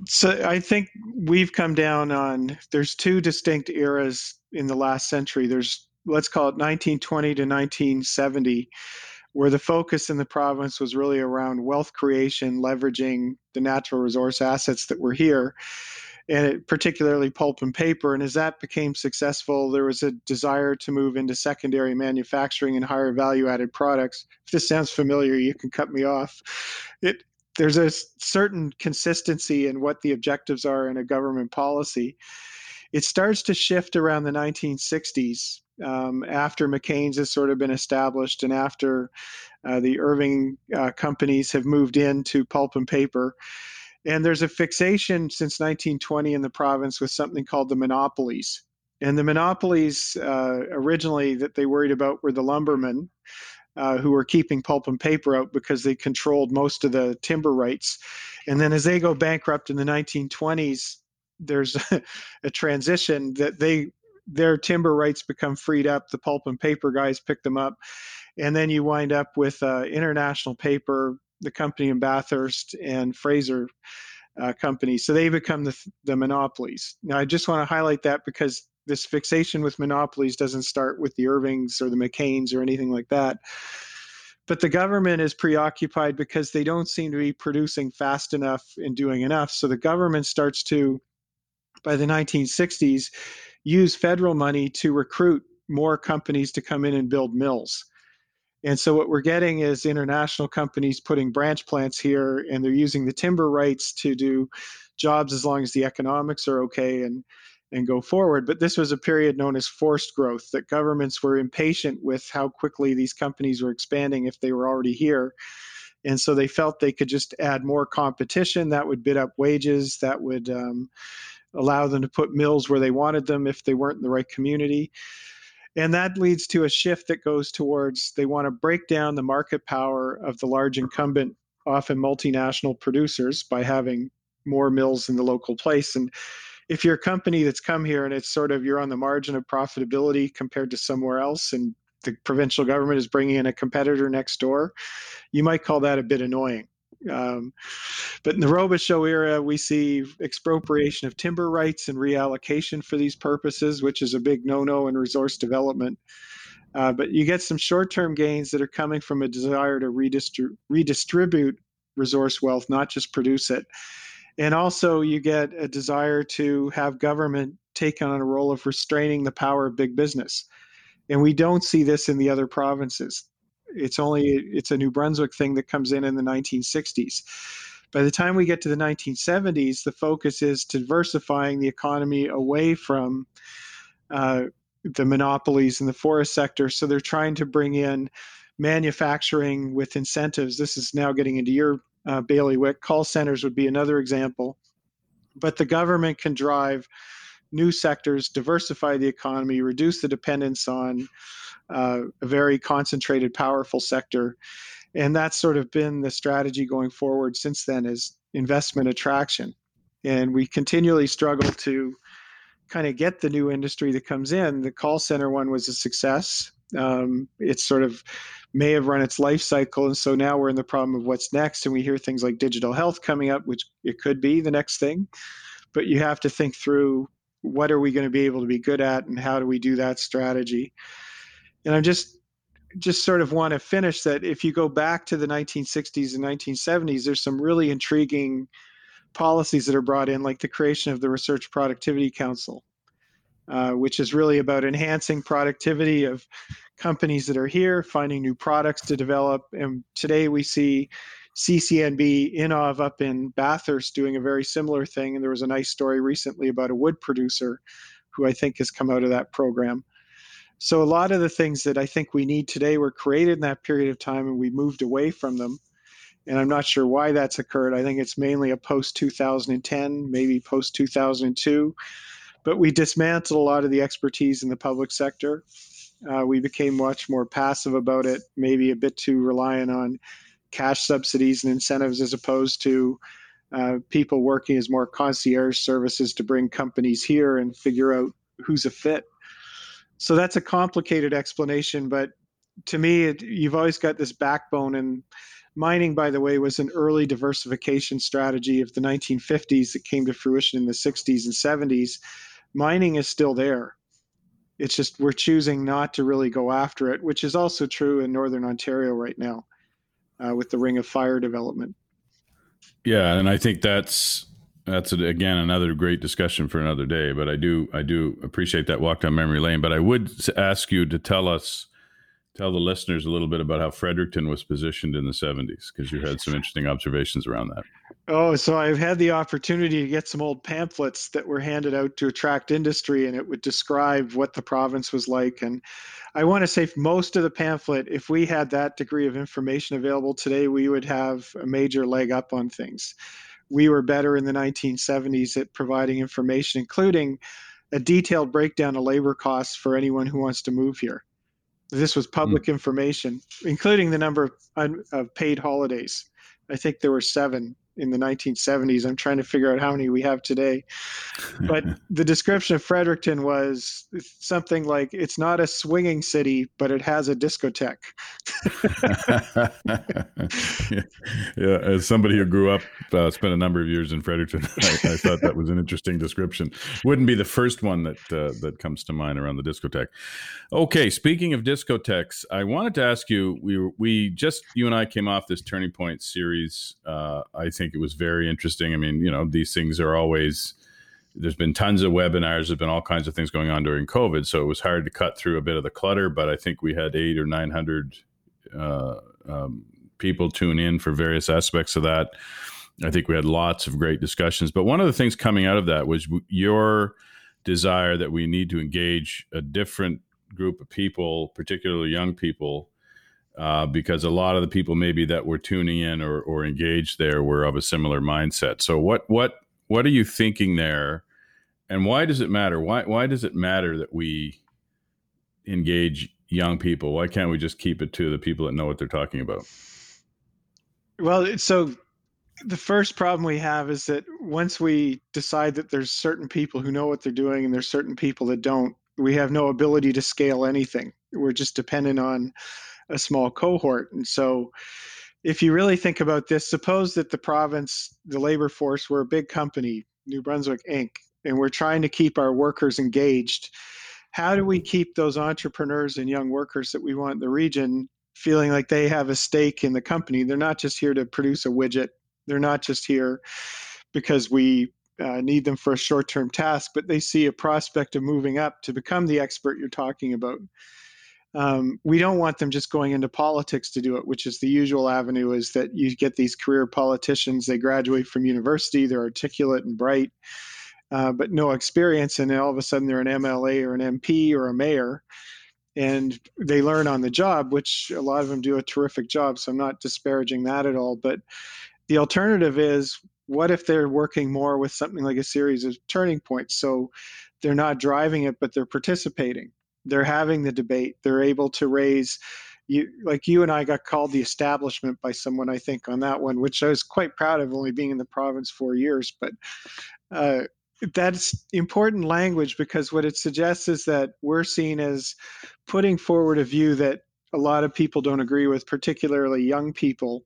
So I think we've come down on, there's two distinct eras in the last century. There's, let's call it nineteen twenty to nineteen seventy, where the focus in the province was really around wealth creation, leveraging the natural resource assets that were here, and it, particularly pulp and paper. And as that became successful, there was a desire to move into secondary manufacturing and higher value-added products. If this sounds familiar, you can cut me off. It, there's a certain consistency in what the objectives are in a government policy. It starts to shift around the nineteen sixties. Um, after McCain's has sort of been established, and after uh, the Irving uh, companies have moved into pulp and paper. And there's a fixation since nineteen twenty in the province with something called the monopolies. And the monopolies uh, originally that they worried about were the lumbermen, uh, who were keeping pulp and paper out because they controlled most of the timber rights. And then as they go bankrupt in the nineteen twenties, there's a, a transition that they their timber rights become freed up. The pulp and paper guys pick them up. And then you wind up with uh, International Paper, the company in Bathurst, and Fraser uh, Company. So they become the, the monopolies. Now, I just want to highlight that, because this fixation with monopolies doesn't start with the Irvings or the McCains or anything like that. But the government is preoccupied because they don't seem to be producing fast enough and doing enough. So the government starts to, by the nineteen sixties, use federal money to recruit more companies to come in and build mills. And so what we're getting is international companies putting branch plants here, and they're using the timber rights to do jobs as long as the economics are okay. And and go forward. But this was a period known as forced growth, that governments were impatient with how quickly these companies were expanding if they were already here. And so they felt they could just add more competition that would bid up wages, that would um, allow them to put mills where they wanted them if they weren't in the right community. And that leads to a shift that goes towards they want to break down the market power of the large incumbent, often multinational producers, by having more mills in the local place. And if you're a company that's come here and it's sort of you're on the margin of profitability compared to somewhere else, and the provincial government is bringing in a competitor next door, you might call that a bit annoying. Um, but in the Robichaud era, we see expropriation of timber rights and reallocation for these purposes, which is a big no-no in resource development. Uh, but you get some short-term gains that are coming from a desire to redistrib- redistribute resource wealth, not just produce it. And also you get a desire to have government take on a role of restraining the power of big business. And we don't see this in the other provinces. It's only, it's a New Brunswick thing that comes in in the nineteen sixties. By the time we get to the nineteen seventies, the focus is diversifying the economy away from uh, the monopolies in the forest sector. So they're trying to bring in manufacturing with incentives. This is now getting into your uh, bailiwick. Call centers would be another example. But the government can drive new sectors, diversify the economy, reduce the dependence on Uh, a very concentrated, powerful sector. And that's sort of been the strategy going forward since then, is investment attraction. And we continually struggle to kind of get the new industry that comes in. The call center one was a success. Um, it sort of may have run its life cycle. And so now we're in the problem of what's next. And we hear things like digital health coming up, which it could be the next thing. But you have to think through, what are we going to be able to be good at, and how do we do that strategy? And I just just sort of want to finish that if you go back to the nineteen sixties and nineteen seventies, there's some really intriguing policies that are brought in, like the creation of the Research Productivity Council, uh, which is really about enhancing productivity of companies that are here, finding new products to develop. And today we see C C N B Innov up in Bathurst doing a very similar thing. And there was a nice story recently about a wood producer who I think has come out of that program. So a lot of the things that I think we need today were created in that period of time, and we moved away from them. And I'm not sure why that's occurred. I think it's mainly a post two thousand ten, maybe post two thousand two. But we dismantled a lot of the expertise in the public sector. Uh, we became much more passive about it, maybe a bit too reliant on cash subsidies and incentives, as opposed to uh, people working as more concierge services to bring companies here and figure out who's a fit. So that's a complicated explanation, but to me, it, you've always got this backbone. And mining, by the way, was an early diversification strategy of the nineteen fifties that came to fruition in the sixties and seventies. Mining is still there. It's just we're choosing not to really go after it, which is also true in Northern Ontario right now uh, with the Ring of Fire development. Yeah, and I think that's... That's, again, another great discussion for another day, but I do I do appreciate that walk down memory lane. But I would ask you to tell us, tell the listeners a little bit about how Fredericton was positioned in the seventies, because you had some interesting observations around that. Oh, so I've had the opportunity to get some old pamphlets that were handed out to attract industry, and it would describe what the province was like. And I want to say most of the pamphlet, if we had that degree of information available today, we would have a major leg up on things. We were better in the nineteen seventies at providing information, including a detailed breakdown of labor costs for anyone who wants to move here. This was public mm. information, including the number of, un- of paid holidays. I think there were seven in the nineteen seventies. I'm trying to figure out how many we have today. But the description of Fredericton was something like, it's not a swinging city, but it has a discotheque. yeah. yeah, as somebody who grew up, uh, spent a number of years in Fredericton, I, I thought that was an interesting description. Wouldn't be the first one that uh, that comes to mind around the discotheque. Okay, speaking of discotheques, I wanted to ask you, we, we just, you and I came off this Turning Point series. Uh, I think it was very interesting. I mean, you know, these things are always, there's been tons of webinars, there's been all kinds of things going on during COVID. So it was hard to cut through a bit of the clutter, but I think we had eight or nine hundred uh, um, people tune in for various aspects of that. I think we had lots of great discussions, but one of the things coming out of that was your desire that we need to engage a different group of people, particularly young people, uh, because a lot of the people maybe that were tuning in or, or engaged there were of a similar mindset. So what what what are you thinking there, and why does it matter? Why why does it matter that we engage young people? Why can't we just keep it to the people that know what they're talking about? Well, so the first problem we have is that once we decide that there's certain people who know what they're doing and there's certain people that don't, we have no ability to scale anything. We're just dependent on a small cohort. And so if you really think about this, suppose that the province, the labor force, we're a big company, New Brunswick Incorporated, and we're trying to keep our workers engaged. How do we keep those entrepreneurs and young workers that we want in the region feeling like they have a stake in the company? They're not just here to produce a widget. They're not just here because we uh, need them for a short-term task, but they see a prospect of moving up to become the expert you're talking about. Um, we don't want them just going into politics to do it, which is the usual avenue, is that you get these career politicians, they graduate from university, they're articulate and bright, uh, but no experience, and then all of a sudden they're an M L A or an M P or a mayor, and they learn on the job, which a lot of them do a terrific job, so I'm not disparaging that at all, but the alternative is, what if they're working more with something like a series of turning points? So they're not driving it, but they're participating. They're having the debate. They're able to raise, you, like you and I got called the establishment by someone, I think, on that one, which I was quite proud of, only being in the province four years. But uh, that's important language, because what it suggests is that we're seen as putting forward a view that a lot of people don't agree with, particularly young people.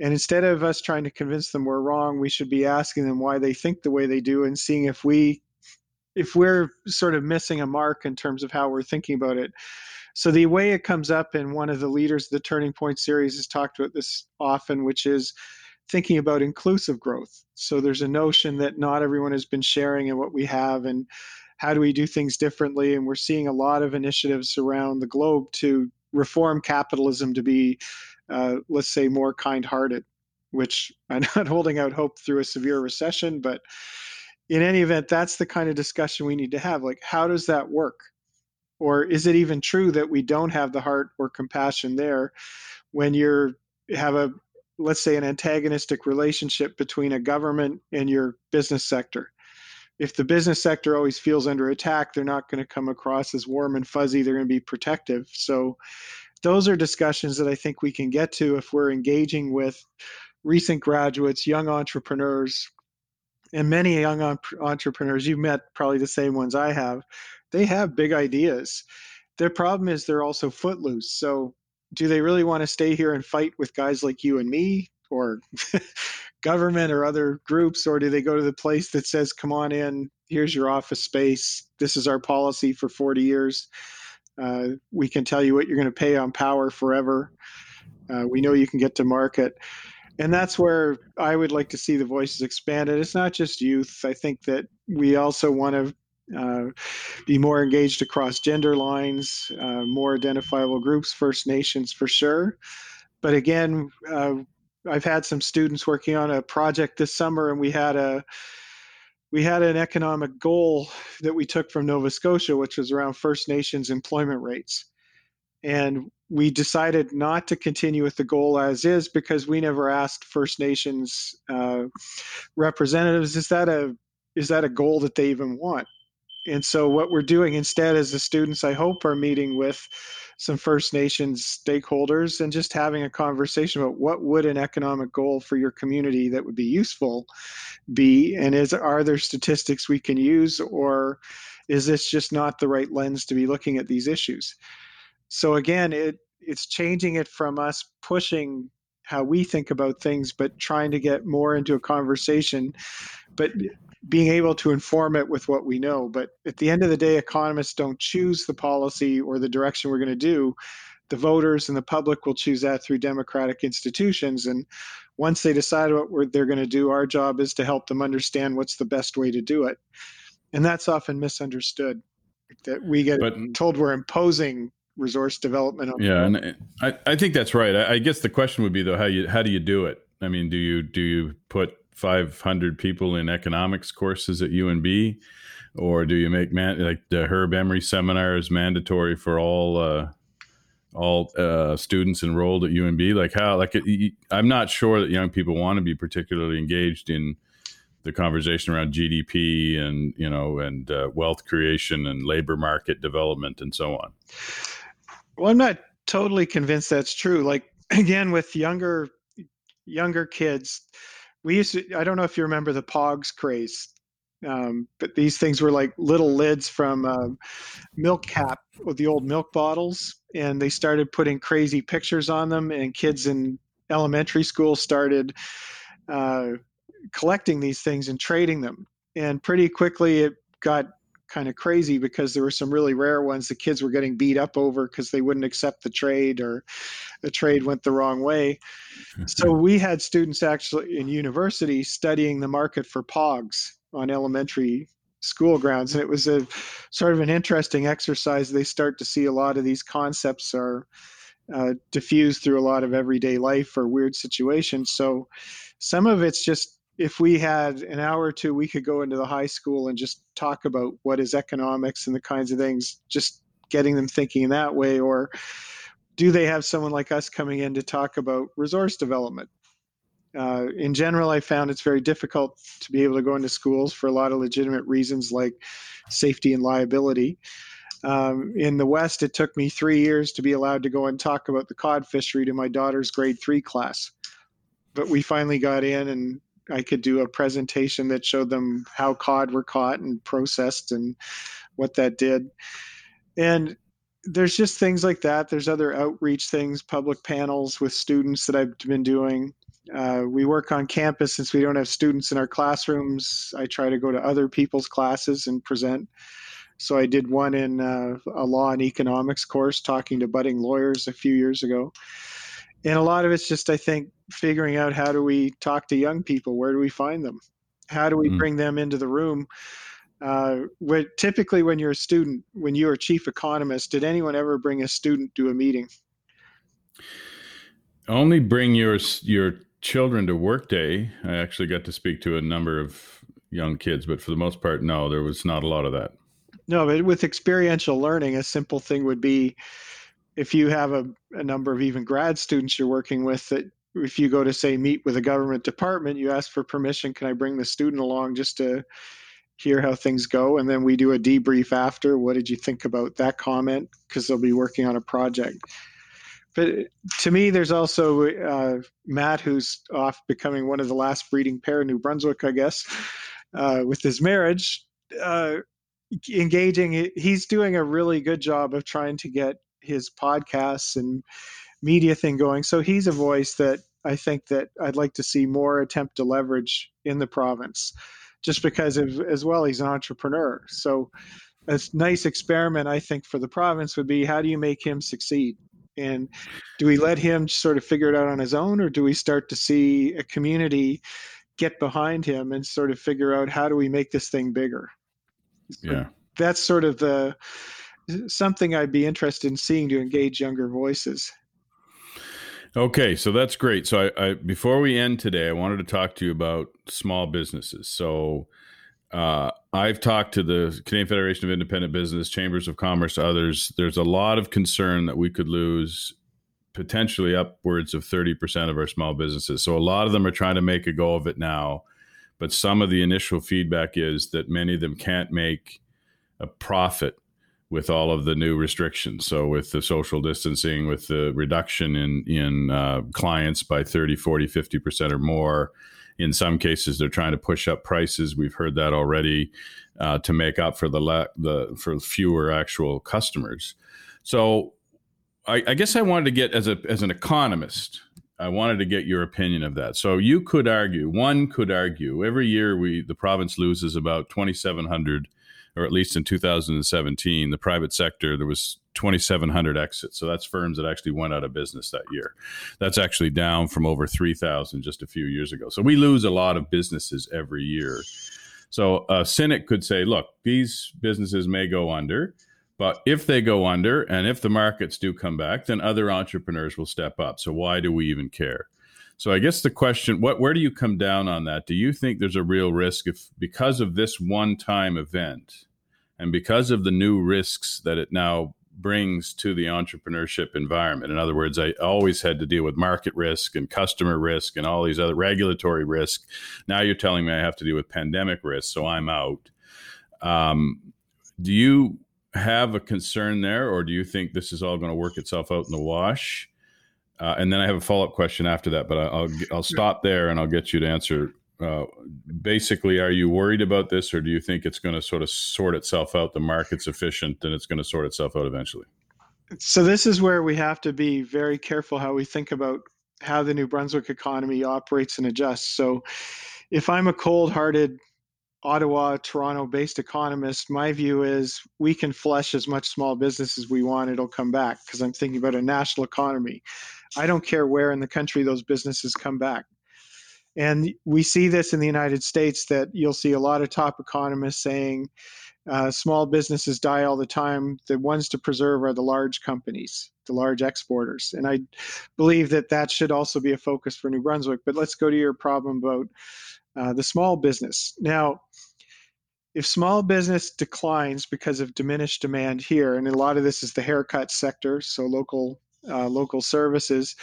And instead of us trying to convince them we're wrong, we should be asking them why they think the way they do and seeing if we, if we're sort of missing a mark in terms of how we're thinking about it. So the way it comes up, and one of the leaders of the Turning Point series has talked about this often, which is thinking about inclusive growth. So there's a notion that not everyone has been sharing in what we have, and how do we do things differently? And we're seeing a lot of initiatives around the globe to reform capitalism to be, Uh, let's say, more kind-hearted, which I'm not holding out hope through a severe recession, but in any event, that's the kind of discussion we need to have. Like, how does that work? Or is it even true that we don't have the heart or compassion there when you have a, let's say, an antagonistic relationship between a government and your business sector? If the business sector always feels under attack, they're not going to come across as warm and fuzzy. They're going to be protective. So those are discussions that I think we can get to if we're engaging with recent graduates, young entrepreneurs, and many young on- entrepreneurs. You've met probably the same ones I have. They have big ideas. Their problem is they're also footloose. So do they really want to stay here and fight with guys like you and me or government or other groups, or do they go to the place that says, come on in, here's your office space, this is our policy for forty years. Uh, we can tell you what you're going to pay on power forever. Uh, we know you can get to market. And that's where I would like to see the voices expanded. It's not just youth. I think that we also want to uh, be more engaged across gender lines, uh, more identifiable groups, First Nations for sure. But again, uh, I've had some students working on a project this summer, and we had a We had an economic goal that we took from Nova Scotia, which was around First Nations employment rates. And we decided not to continue with the goal as is because we never asked First Nations uh, representatives, is that a is that a goal that they even want? And so what we're doing instead is the students, I hope, are meeting with some First Nations stakeholders and just having a conversation about what would an economic goal for your community that would be useful be, and is are there statistics we can use, or is this just not the right lens to be looking at these issues? So again, it it's changing it from us pushing how we think about things, but trying to get more into a conversation, but being able to inform it with what we know. But at the end of the day, economists don't choose the policy or the direction we're going to do. The voters and the public will choose that through democratic institutions. And once they decide what we're, they're going to do, our job is to help them understand what's the best way to do it. And that's often misunderstood, that we get but, told we're imposing resource development. On yeah. People. And I, I think that's right. I, I guess the question would be, though, how you, how do you do it? I mean, do you, do you put five hundred people in economics courses at U N B, Or do you make man- like the Herb Emery seminar is mandatory for all uh, all uh, students enrolled at U N B? Like how? Like it, I'm not sure that young people want to be particularly engaged in the conversation around G D P and you know and uh, wealth creation and labor market development and so on. Well, I'm not totally convinced that's true. Like again, with younger younger kids, we used to. I don't know if you remember the Pogs craze. Um, but these things were like little lids from uh, milk cap with the old milk bottles, and they started putting crazy pictures on them, and kids in elementary school started uh, collecting these things and trading them. And pretty quickly it got kind of crazy because there were some really rare ones the kids were getting beat up over because they wouldn't accept the trade or the trade went the wrong way. So we had students actually in university studying the market for Pogs on elementary school grounds. And it was a sort of an interesting exercise. They start to see a lot of these concepts are uh, diffused through a lot of everyday life or weird situations. So some of it's just, if we had an hour or two, we could go into the high school and just talk about what is economics and the kinds of things, just getting them thinking that way. Or do they have someone like us coming in to talk about resource development? Uh, in general, I found it's very difficult to be able to go into schools for a lot of legitimate reasons like safety and liability. Um, in the West, it took me three years to be allowed to go and talk about the cod fishery to my daughter's grade three class. But we finally got in and I could do a presentation that showed them how cod were caught and processed and what that did. And there's just things like that. There's other outreach things, public panels with students that I've been doing. Uh, we work on campus since we don't have students in our classrooms. I try to go to other people's classes and present. So I did one in uh, a law and economics course talking to budding lawyers a few years ago. And a lot of it's just, I think, figuring out how do we talk to young people? Where do we find them? How do we mm-hmm. bring them into the room? Uh, where, typically when you're a student, when you are chief economist, did anyone ever bring a student to a meeting? Only bring your your... children to work day. I actually got to speak to a number of young kids, but for the most part, no, there was not a lot of that. No, but with experiential learning, a simple thing would be if you have a, a number of even grad students you're working with, that if you go to say meet with a government department, you ask for permission, can I bring the student along just to hear how things go? And then we do a debrief after. What did you think about that comment? Because they'll be working on a project. But to me, there's also uh, Matt, who's off becoming one of the last breeding pair in New Brunswick, I guess, uh, with his marriage, uh, engaging. He's doing a really good job of trying to get his podcasts and media thing going. So he's a voice that I think that I'd like to see more attempt to leverage in the province, just because of, as well, he's an entrepreneur. So a nice experiment, I think, for the province would be how do you make him succeed? And do we let him sort of figure it out on his own, or do we start to see a community get behind him and sort of figure out how do we make this thing bigger? So yeah, that's sort of the something I'd be interested in seeing to engage younger voices. Okay, so that's great. So I, I before we end today, I wanted to talk to you about small businesses. So uh, I've talked to the Canadian Federation of Independent Business, Chambers of Commerce, others. There's a lot of concern that we could lose potentially upwards of thirty percent of our small businesses. So a lot of them are trying to make a go of it now, but some of the initial feedback is that many of them can't make a profit with all of the new restrictions. So with the social distancing, with the reduction in, in uh, clients by thirty, forty, fifty percent or more. In some cases, they're trying to push up prices. We've heard that already uh, to make up for the la- the for fewer actual customers. So, I, I guess I wanted to get as a as an economist, I wanted to get your opinion of that. So you could argue, one could argue, every year we the province loses about twenty-seven hundred, or at least in two thousand seventeen, the private sector there was twenty-seven hundred exits. So that's firms that actually went out of business that year. That's actually down from over three thousand just a few years ago. So we lose a lot of businesses every year. So a cynic could say, look, these businesses may go under, but if they go under and if the markets do come back, then other entrepreneurs will step up. So why do we even care? So I guess the question, what, where do you come down on that? Do you think there's a real risk if, because of this one-time event and because of the new risks that it now brings to the entrepreneurship environment? In other words, I always had to deal with market risk and customer risk and all these other regulatory risk. Now you're telling me I have to deal with pandemic risk, so I'm out. Um, do you have a concern there, or do you think this is all going to work itself out in the wash? Uh, and then I have a follow-up question after that, but I'll I'll stop there and I'll get you to answer. Uh, basically, are you worried about this, or do you think it's going to sort of sort itself out? The market's efficient and it's going to sort itself out eventually. So this is where we have to be very careful how we think about how the New Brunswick economy operates and adjusts. So if I'm a cold-hearted Ottawa, Toronto-based economist, my view is we can flush as much small business as we want. It'll come back because I'm thinking about a national economy. I don't care where in the country those businesses come back. And we see this in the United States, that you'll see a lot of top economists saying uh, small businesses die all the time. The ones to preserve are the large companies, the large exporters. And I believe that that should also be a focus for New Brunswick. But let's go to your problem about uh, the small business. Now, if small business declines because of diminished demand here, and a lot of this is the haircut sector, so local uh, local services,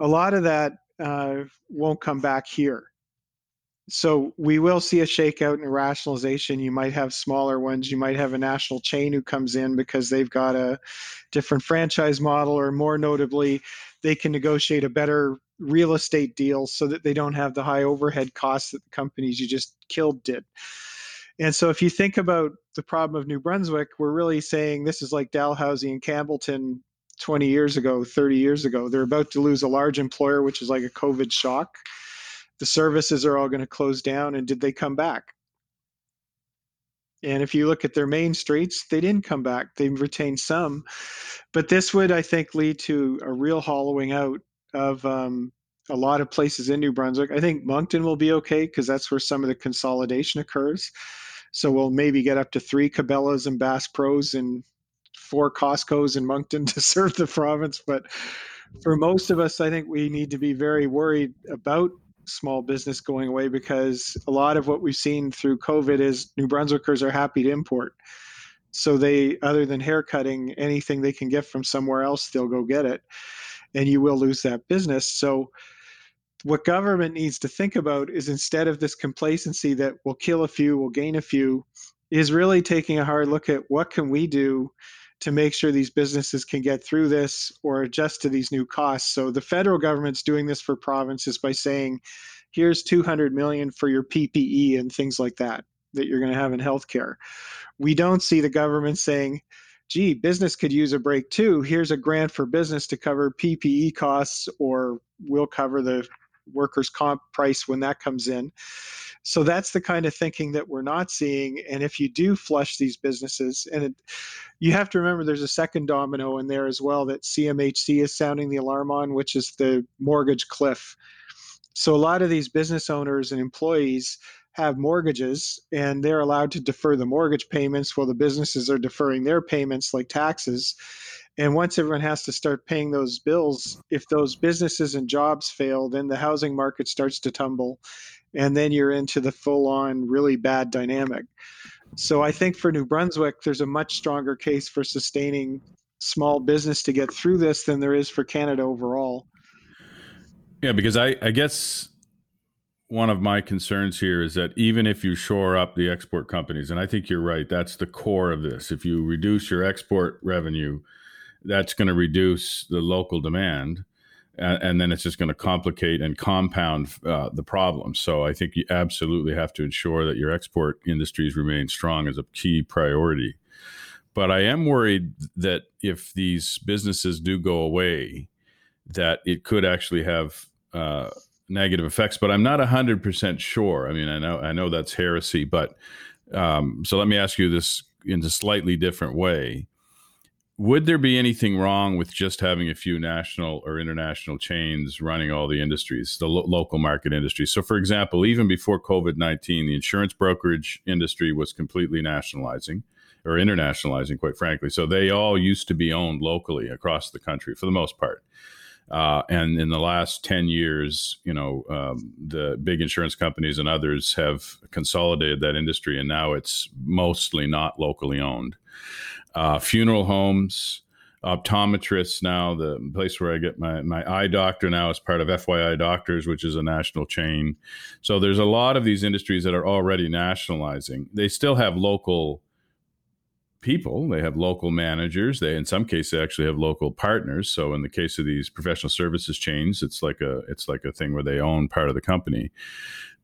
a lot of that Uh, won't come back here. So we will see a shakeout and a rationalization. You might have smaller ones. You might have a national chain who comes in because they've got a different franchise model, or more notably, they can negotiate a better real estate deal so that they don't have the high overhead costs that the companies you just killed did. And so if you think about the problem of New Brunswick, we're really saying this is like Dalhousie and Campbellton twenty years ago, thirty years ago. They're about to lose a large employer, which is like a COVID shock. The services are all going to close down. And did they come back? And if you look at their main streets, they didn't come back. They retained some. But this would, I think, lead to a real hollowing out of um, a lot of places in New Brunswick. I think Moncton will be okay because that's where some of the consolidation occurs. So we'll maybe get up to three Cabela's and Bass Pros and four Costco's in Moncton to serve the province. But for most of us, I think we need to be very worried about small business going away, because a lot of what we've seen through COVID is New Brunswickers are happy to import. So they, other than haircutting, anything they can get from somewhere else, they'll go get it. And you will lose that business. So what government needs to think about is, instead of this complacency that we'll kill a few, we'll gain a few, is really taking a hard look at what can we do to make sure these businesses can get through this or adjust to these new costs. So the federal government's doing this for provinces by saying, here's two hundred million dollars for your P P E and things like that, that you're going to have in healthcare. We don't see the government saying, gee, business could use a break too. Here's a grant for business to cover P P E costs, or we'll cover the workers' comp price when that comes in. So that's the kind of thinking that we're not seeing. And if you do flush these businesses, and it, you have to remember there's a second domino in there as well that C M H C is sounding the alarm on, which is the mortgage cliff. So a lot of these business owners and employees have mortgages, and they're allowed to defer the mortgage payments while the businesses are deferring their payments like taxes. And once everyone has to start paying those bills, if those businesses and jobs fail, then the housing market starts to tumble. And then you're into the full-on really bad dynamic. So I think for New Brunswick, there's a much stronger case for sustaining small business to get through this than there is for Canada overall. Yeah, because I, I guess one of my concerns here is that even if you shore up the export companies, and I think you're right, that's the core of this. If you reduce your export revenue, that's going to reduce the local demand, and, and then it's just going to complicate and compound uh, the problem. So I think you absolutely have to ensure that your export industries remain strong as a key priority. But I am worried that if these businesses do go away, that it could actually have uh, negative effects. But I'm not one hundred percent sure. I mean, I know I know that's heresy, but um, so let me ask you this in a slightly different way. Would there be anything wrong with just having a few national or international chains running all the industries, the lo- local market industries? So, for example, even before COVID nineteen, the insurance brokerage industry was completely nationalizing or internationalizing, quite frankly. So they all used to be owned locally across the country for the most part. Uh, and in the last ten years, you know, um, the big insurance companies and others have consolidated that industry, and now it's mostly not locally owned. Uh, funeral homes, optometrists now, the place where I get my, my eye doctor now is part of F Y I Doctors, which is a national chain. So there's a lot of these industries that are already nationalizing. They still have local people, they have local managers, they in some cases actually have local partners. So in the case of these professional services chains, it's like a it's like a thing where they own part of the company.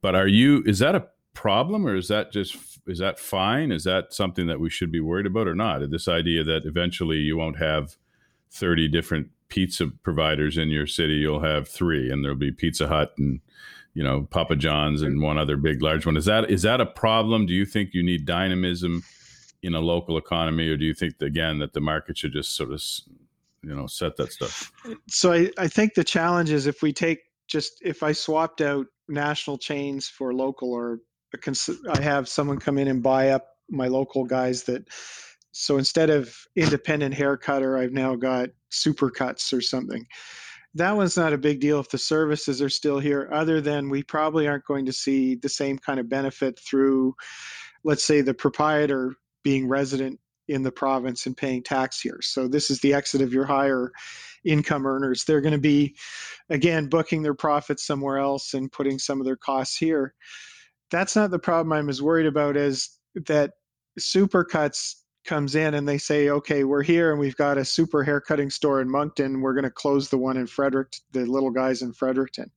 But are you is that a problem, or is that just is that fine? Is that something that we should be worried about or not? This idea that eventually you won't have thirty different pizza providers in your city, you'll have three, and there'll be Pizza Hut and, you know, Papa John's and one other big large one. Is that is that a problem? Do you think you need dynamism in a local economy, or do you think, again, that the market should just sort of, you know, set that stuff? So I, I think the challenge is if we take just, if I swapped out national chains for local, or a cons- I have someone come in and buy up my local guys that, so instead of independent hair cutter, I've now got super cuts or something. That one's not a big deal if the services are still here, other than we probably aren't going to see the same kind of benefit through, let's say, the proprietor being resident in the province and paying tax here. So this is the exit of your higher income earners. They're going to be, again, booking their profits somewhere else and putting some of their costs here. That's not the problem I'm as worried about, is that Supercuts comes in and they say, okay, we're here and we've got a super haircutting store in Moncton. We're going to close the one in Fredericton, the little guys in Fredericton,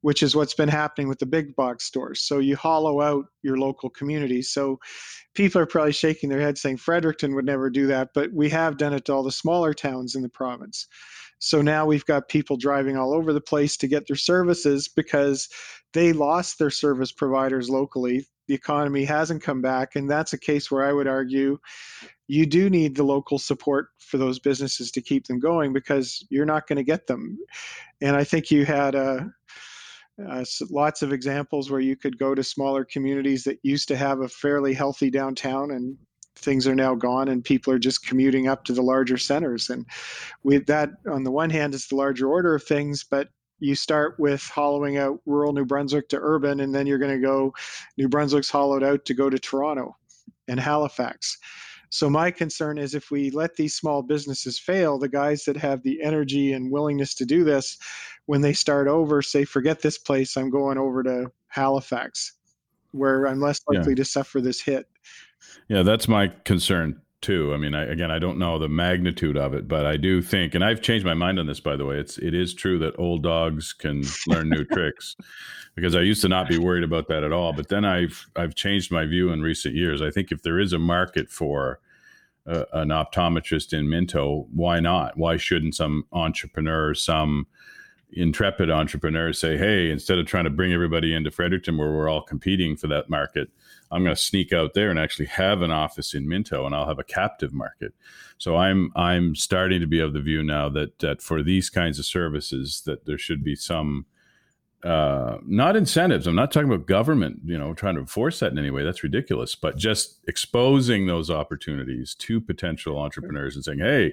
which is what's been happening with the big box stores. So you hollow out your local community. So people are probably shaking their heads saying Fredericton would never do that, but we have done it to all the smaller towns in the province. So now we've got people driving all over the place to get their services because they lost their service providers locally. The economy hasn't come back, and that's a case where I would argue you do need the local support for those businesses to keep them going, because you're not going to get them. And I think you had a Uh, so lots of examples where you could go to smaller communities that used to have a fairly healthy downtown, and things are now gone, and people are just commuting up to the larger centers. And with that, on the one hand, it's the larger order of things, but you start with hollowing out rural New Brunswick to urban, and then you're going to go, New Brunswick's hollowed out to go to Toronto and Halifax. So my concern is if we let these small businesses fail, the guys that have the energy and willingness to do this, when they start over, say, forget this place, I'm going over to Halifax, where I'm less likely yeah. to suffer this hit. Yeah, that's my concern too. I mean, I, again, I don't know the magnitude of it, but I do think, and I've changed my mind on this, by the way, it's, it is true that old dogs can learn new tricks, because I used to not be worried about that at all. But then I've, I've changed my view in recent years. I think if there is a market for uh, an optometrist in Minto, why not? Why shouldn't some entrepreneur, some intrepid entrepreneur say, hey, instead of trying to bring everybody into Fredericton where we're all competing for that market, I'm going to sneak out there and actually have an office in Minto, and I'll have a captive market. So I'm I'm starting to be of the view now that that for these kinds of services that there should be some uh, not incentives. I'm not talking about government, you know, trying to enforce that in any way. That's ridiculous. But just exposing those opportunities to potential entrepreneurs and saying, hey,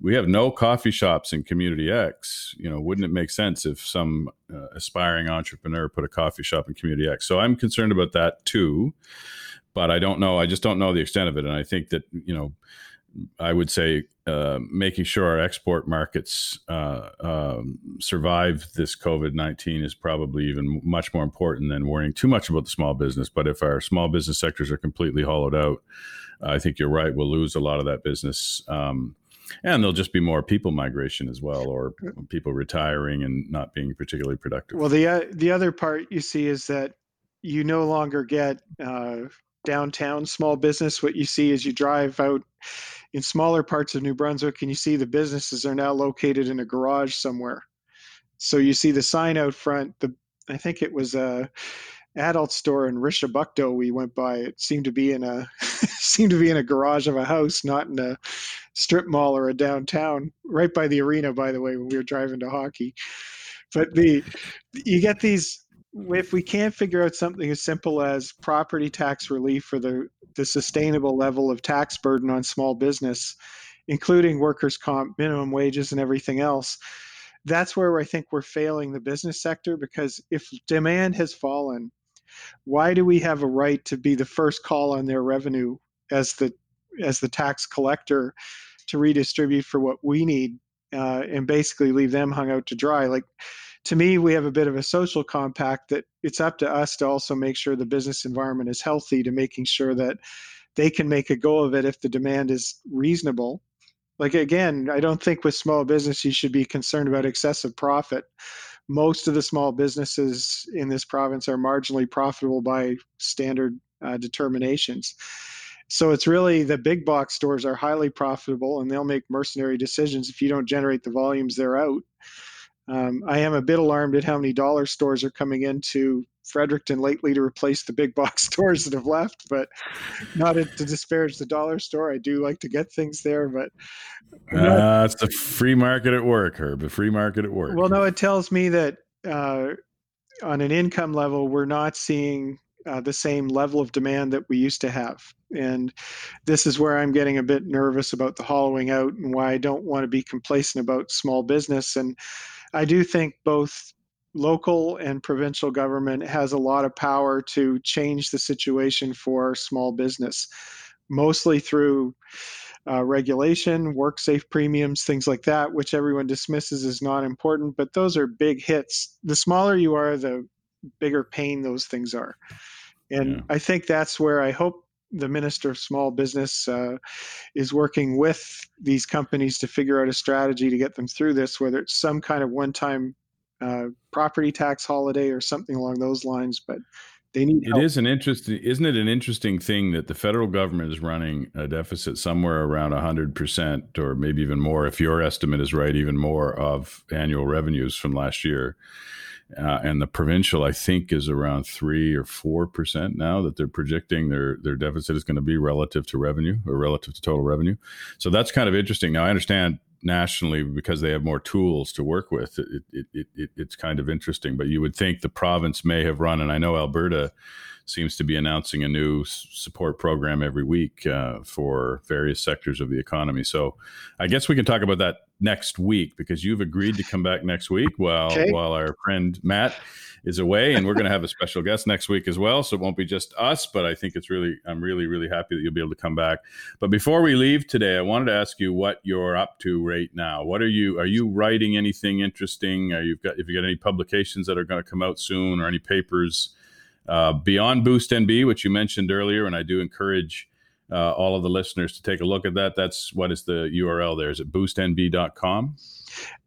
we have no coffee shops in Community X. You know, wouldn't it make sense if some uh, aspiring entrepreneur put a coffee shop in Community X? So I'm concerned about that too, but I don't know. I just don't know the extent of it. And I think that, you know, I would say uh, making sure our export markets uh, um, survive this COVID nineteen is probably even much more important than worrying too much about the small business. But if our small business sectors are completely hollowed out, I think you're right. We'll lose a lot of that business. Um, And there'll just be more people migration as well, or people retiring and not being particularly productive. Well, the uh, the other part you see is that you no longer get uh, downtown small business. What you see is you drive out in smaller parts of New Brunswick and you see the businesses are now located in a garage somewhere. So you see the sign out front. The I think it was a adult store in Rishabukto we went by. It seemed to be in a seemed to be in a garage of a house, not in a strip mall or a downtown, right by the arena, by the way, when we were driving to hockey. But the you get these, if we can't figure out something as simple as property tax relief for the, the sustainable level of tax burden on small business, including workers' comp, minimum wages, and everything else, that's where I think we're failing the business sector, because if demand has fallen, why do we have a right to be the first call on their revenue as the as the tax collector to redistribute for what we need, uh, and basically leave them hung out to dry? Like, to me, we have a bit of a social compact that it's up to us to also make sure the business environment is healthy, to making sure that they can make a go of it if the demand is reasonable. Like, again, I don't think with small business, you should be concerned about excessive profit. Most of the small businesses in this province are marginally profitable by standard uh, determinations. So it's really the big box stores are highly profitable, and they'll make mercenary decisions if you don't generate the volumes they're out. Um, I am a bit alarmed at how many dollar stores are coming into Fredericton lately to replace the big box stores that have left, but not to disparage the dollar store. I do like to get things there, but uh, it's the free market at work, Herb, the free market at work. Well, no, it tells me that uh, on an income level, we're not seeing uh, the same level of demand that we used to have. And this is where I'm getting a bit nervous about the hollowing out and why I don't want to be complacent about small business. And I do think both local and provincial government has a lot of power to change the situation for small business, mostly through uh, regulation, work safe premiums, things like that, which everyone dismisses as not important, but those are big hits. The smaller you are, the bigger pain those things are. And yeah. I think that's where I hope the Minister of Small Business uh, is working with these companies to figure out a strategy to get them through this, whether it's some kind of one-time uh, property tax holiday or something along those lines. But they need help. It is an interesting, isn't it an interesting thing that the federal government is running a deficit somewhere around one hundred percent or maybe even more, if your estimate is right, even more of annual revenues from last year. Uh, and the provincial, I think, is around three or four percent now that they're projecting their their deficit is going to be relative to revenue or relative to total revenue. So that's kind of interesting. Now, I understand nationally, because they have more tools to work with, it, it, it, it it's kind of interesting. But you would think the province may have run, and I know Alberta seems to be announcing a new support program every week uh, for various sectors of the economy. So I guess we can talk about that next week, because you've agreed to come back next week while okay. while our friend Matt is away, and we're going to have a special guest next week as well. So it won't be just us, but I think it's really, I'm really, really happy that you'll be able to come back. But before we leave today, I wanted to ask you what you're up to right now. What are you, are you writing anything interesting? Are you've got, if you got any publications that are going to come out soon, or any papers uh, beyond Boost N B, which you mentioned earlier? And I do encourage Uh, all of the listeners to take a look at that. That's what is the U R L there? Is it boost n b dot com?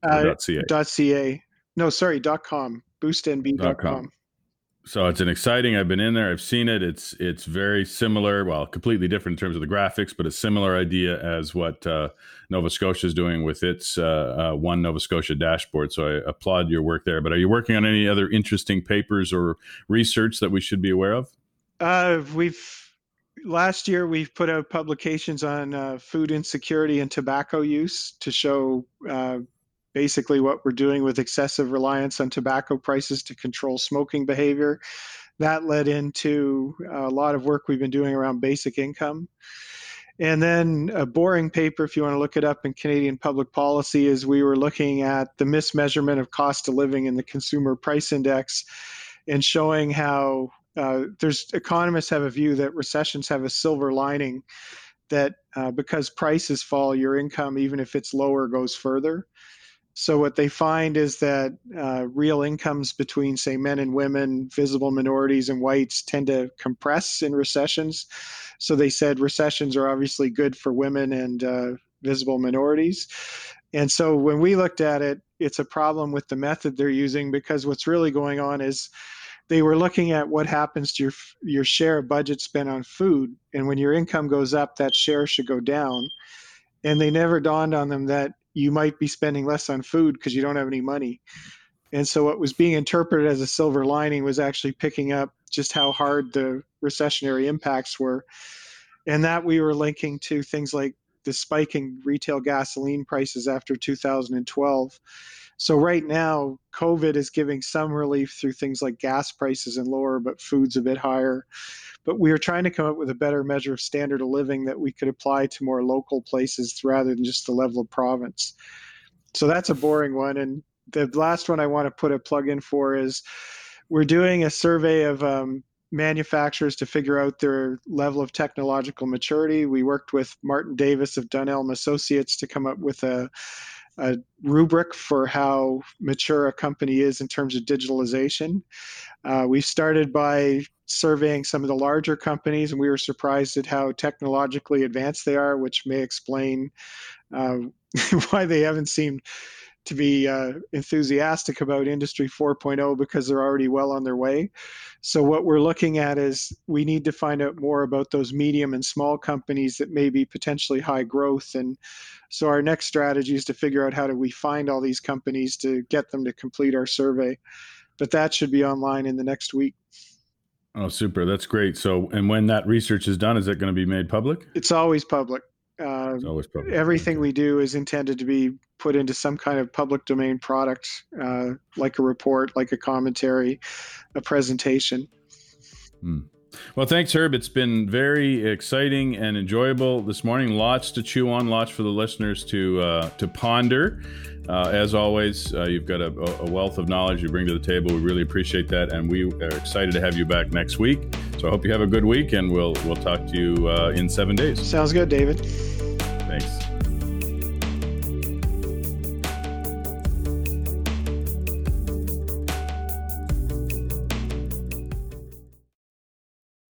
Uh, .ca. .ca. No, sorry, .com. boost n b dot com. So it's an exciting, I've been in there, I've seen it. It's it's very similar, well, completely different in terms of the graphics, but a similar idea as what uh, Nova Scotia is doing with its uh, uh, One Nova Scotia dashboard. So I applaud your work there. But are you working on any other interesting papers or research that we should be aware of? Uh, we've... Last year, we've put out publications on uh, food insecurity and tobacco use to show uh, basically what we're doing with excessive reliance on tobacco prices to control smoking behavior. That led into a lot of work we've been doing around basic income. And then a boring paper, if you want to look it up in Canadian Public Policy, is we were looking at the mismeasurement of cost of living in the Consumer Price Index and showing how Uh, there's economists have a view that recessions have a silver lining, that uh, because prices fall, your income, even if it's lower, goes further. So what they find is that uh, real incomes between, say, men and women, visible minorities and whites tend to compress in recessions. So they said recessions are obviously good for women and uh, visible minorities. And so when we looked at it, it's a problem with the method they're using, because what's really going on is they were looking at what happens to your your share of budget spent on food. And when your income goes up, that share should go down. And they never dawned on them that you might be spending less on food because you don't have any money. And so what was being interpreted as a silver lining was actually picking up just how hard the recessionary impacts were. And that we were linking to things like the spiking retail gasoline prices after two thousand twelve. So right now, COVID is giving some relief through things like gas prices and lower, but food's a bit higher. But we are trying to come up with a better measure of standard of living that we could apply to more local places rather than just the level of province. So that's a boring one. And the last one I want to put a plug in for is we're doing a survey of um, manufacturers to figure out their level of technological maturity. We worked with Martin Davis of Dunelm Associates to come up with a, a rubric for how mature a company is in terms of digitalization. Uh, we started by surveying some of the larger companies, and we were surprised at how technologically advanced they are, which may explain uh, why they haven't seemed to be uh, enthusiastic about Industry four point oh, because they're already well on their way. So what we're looking at is we need to find out more about those medium and small companies that may be potentially high growth. And so our next strategy is to figure out how do we find all these companies to get them to complete our survey. But that should be online in the next week. Oh, super. That's great. So, and when that research is done, is it going to be made public? It's always public. Uh, it's always public. Everything okay. we do is intended to be put into some kind of public domain product, uh, like a report, like a commentary, a presentation. Hmm. Well, thanks, Herb. It's been very exciting and enjoyable this morning. Lots to chew on, lots for the listeners to uh, to ponder. Uh, as always, uh, you've got a, a wealth of knowledge you bring to the table. We really appreciate that, and we are excited to have you back next week. So I hope you have a good week, and we'll we'll talk to you uh, in seven days. Sounds good, David. Thanks.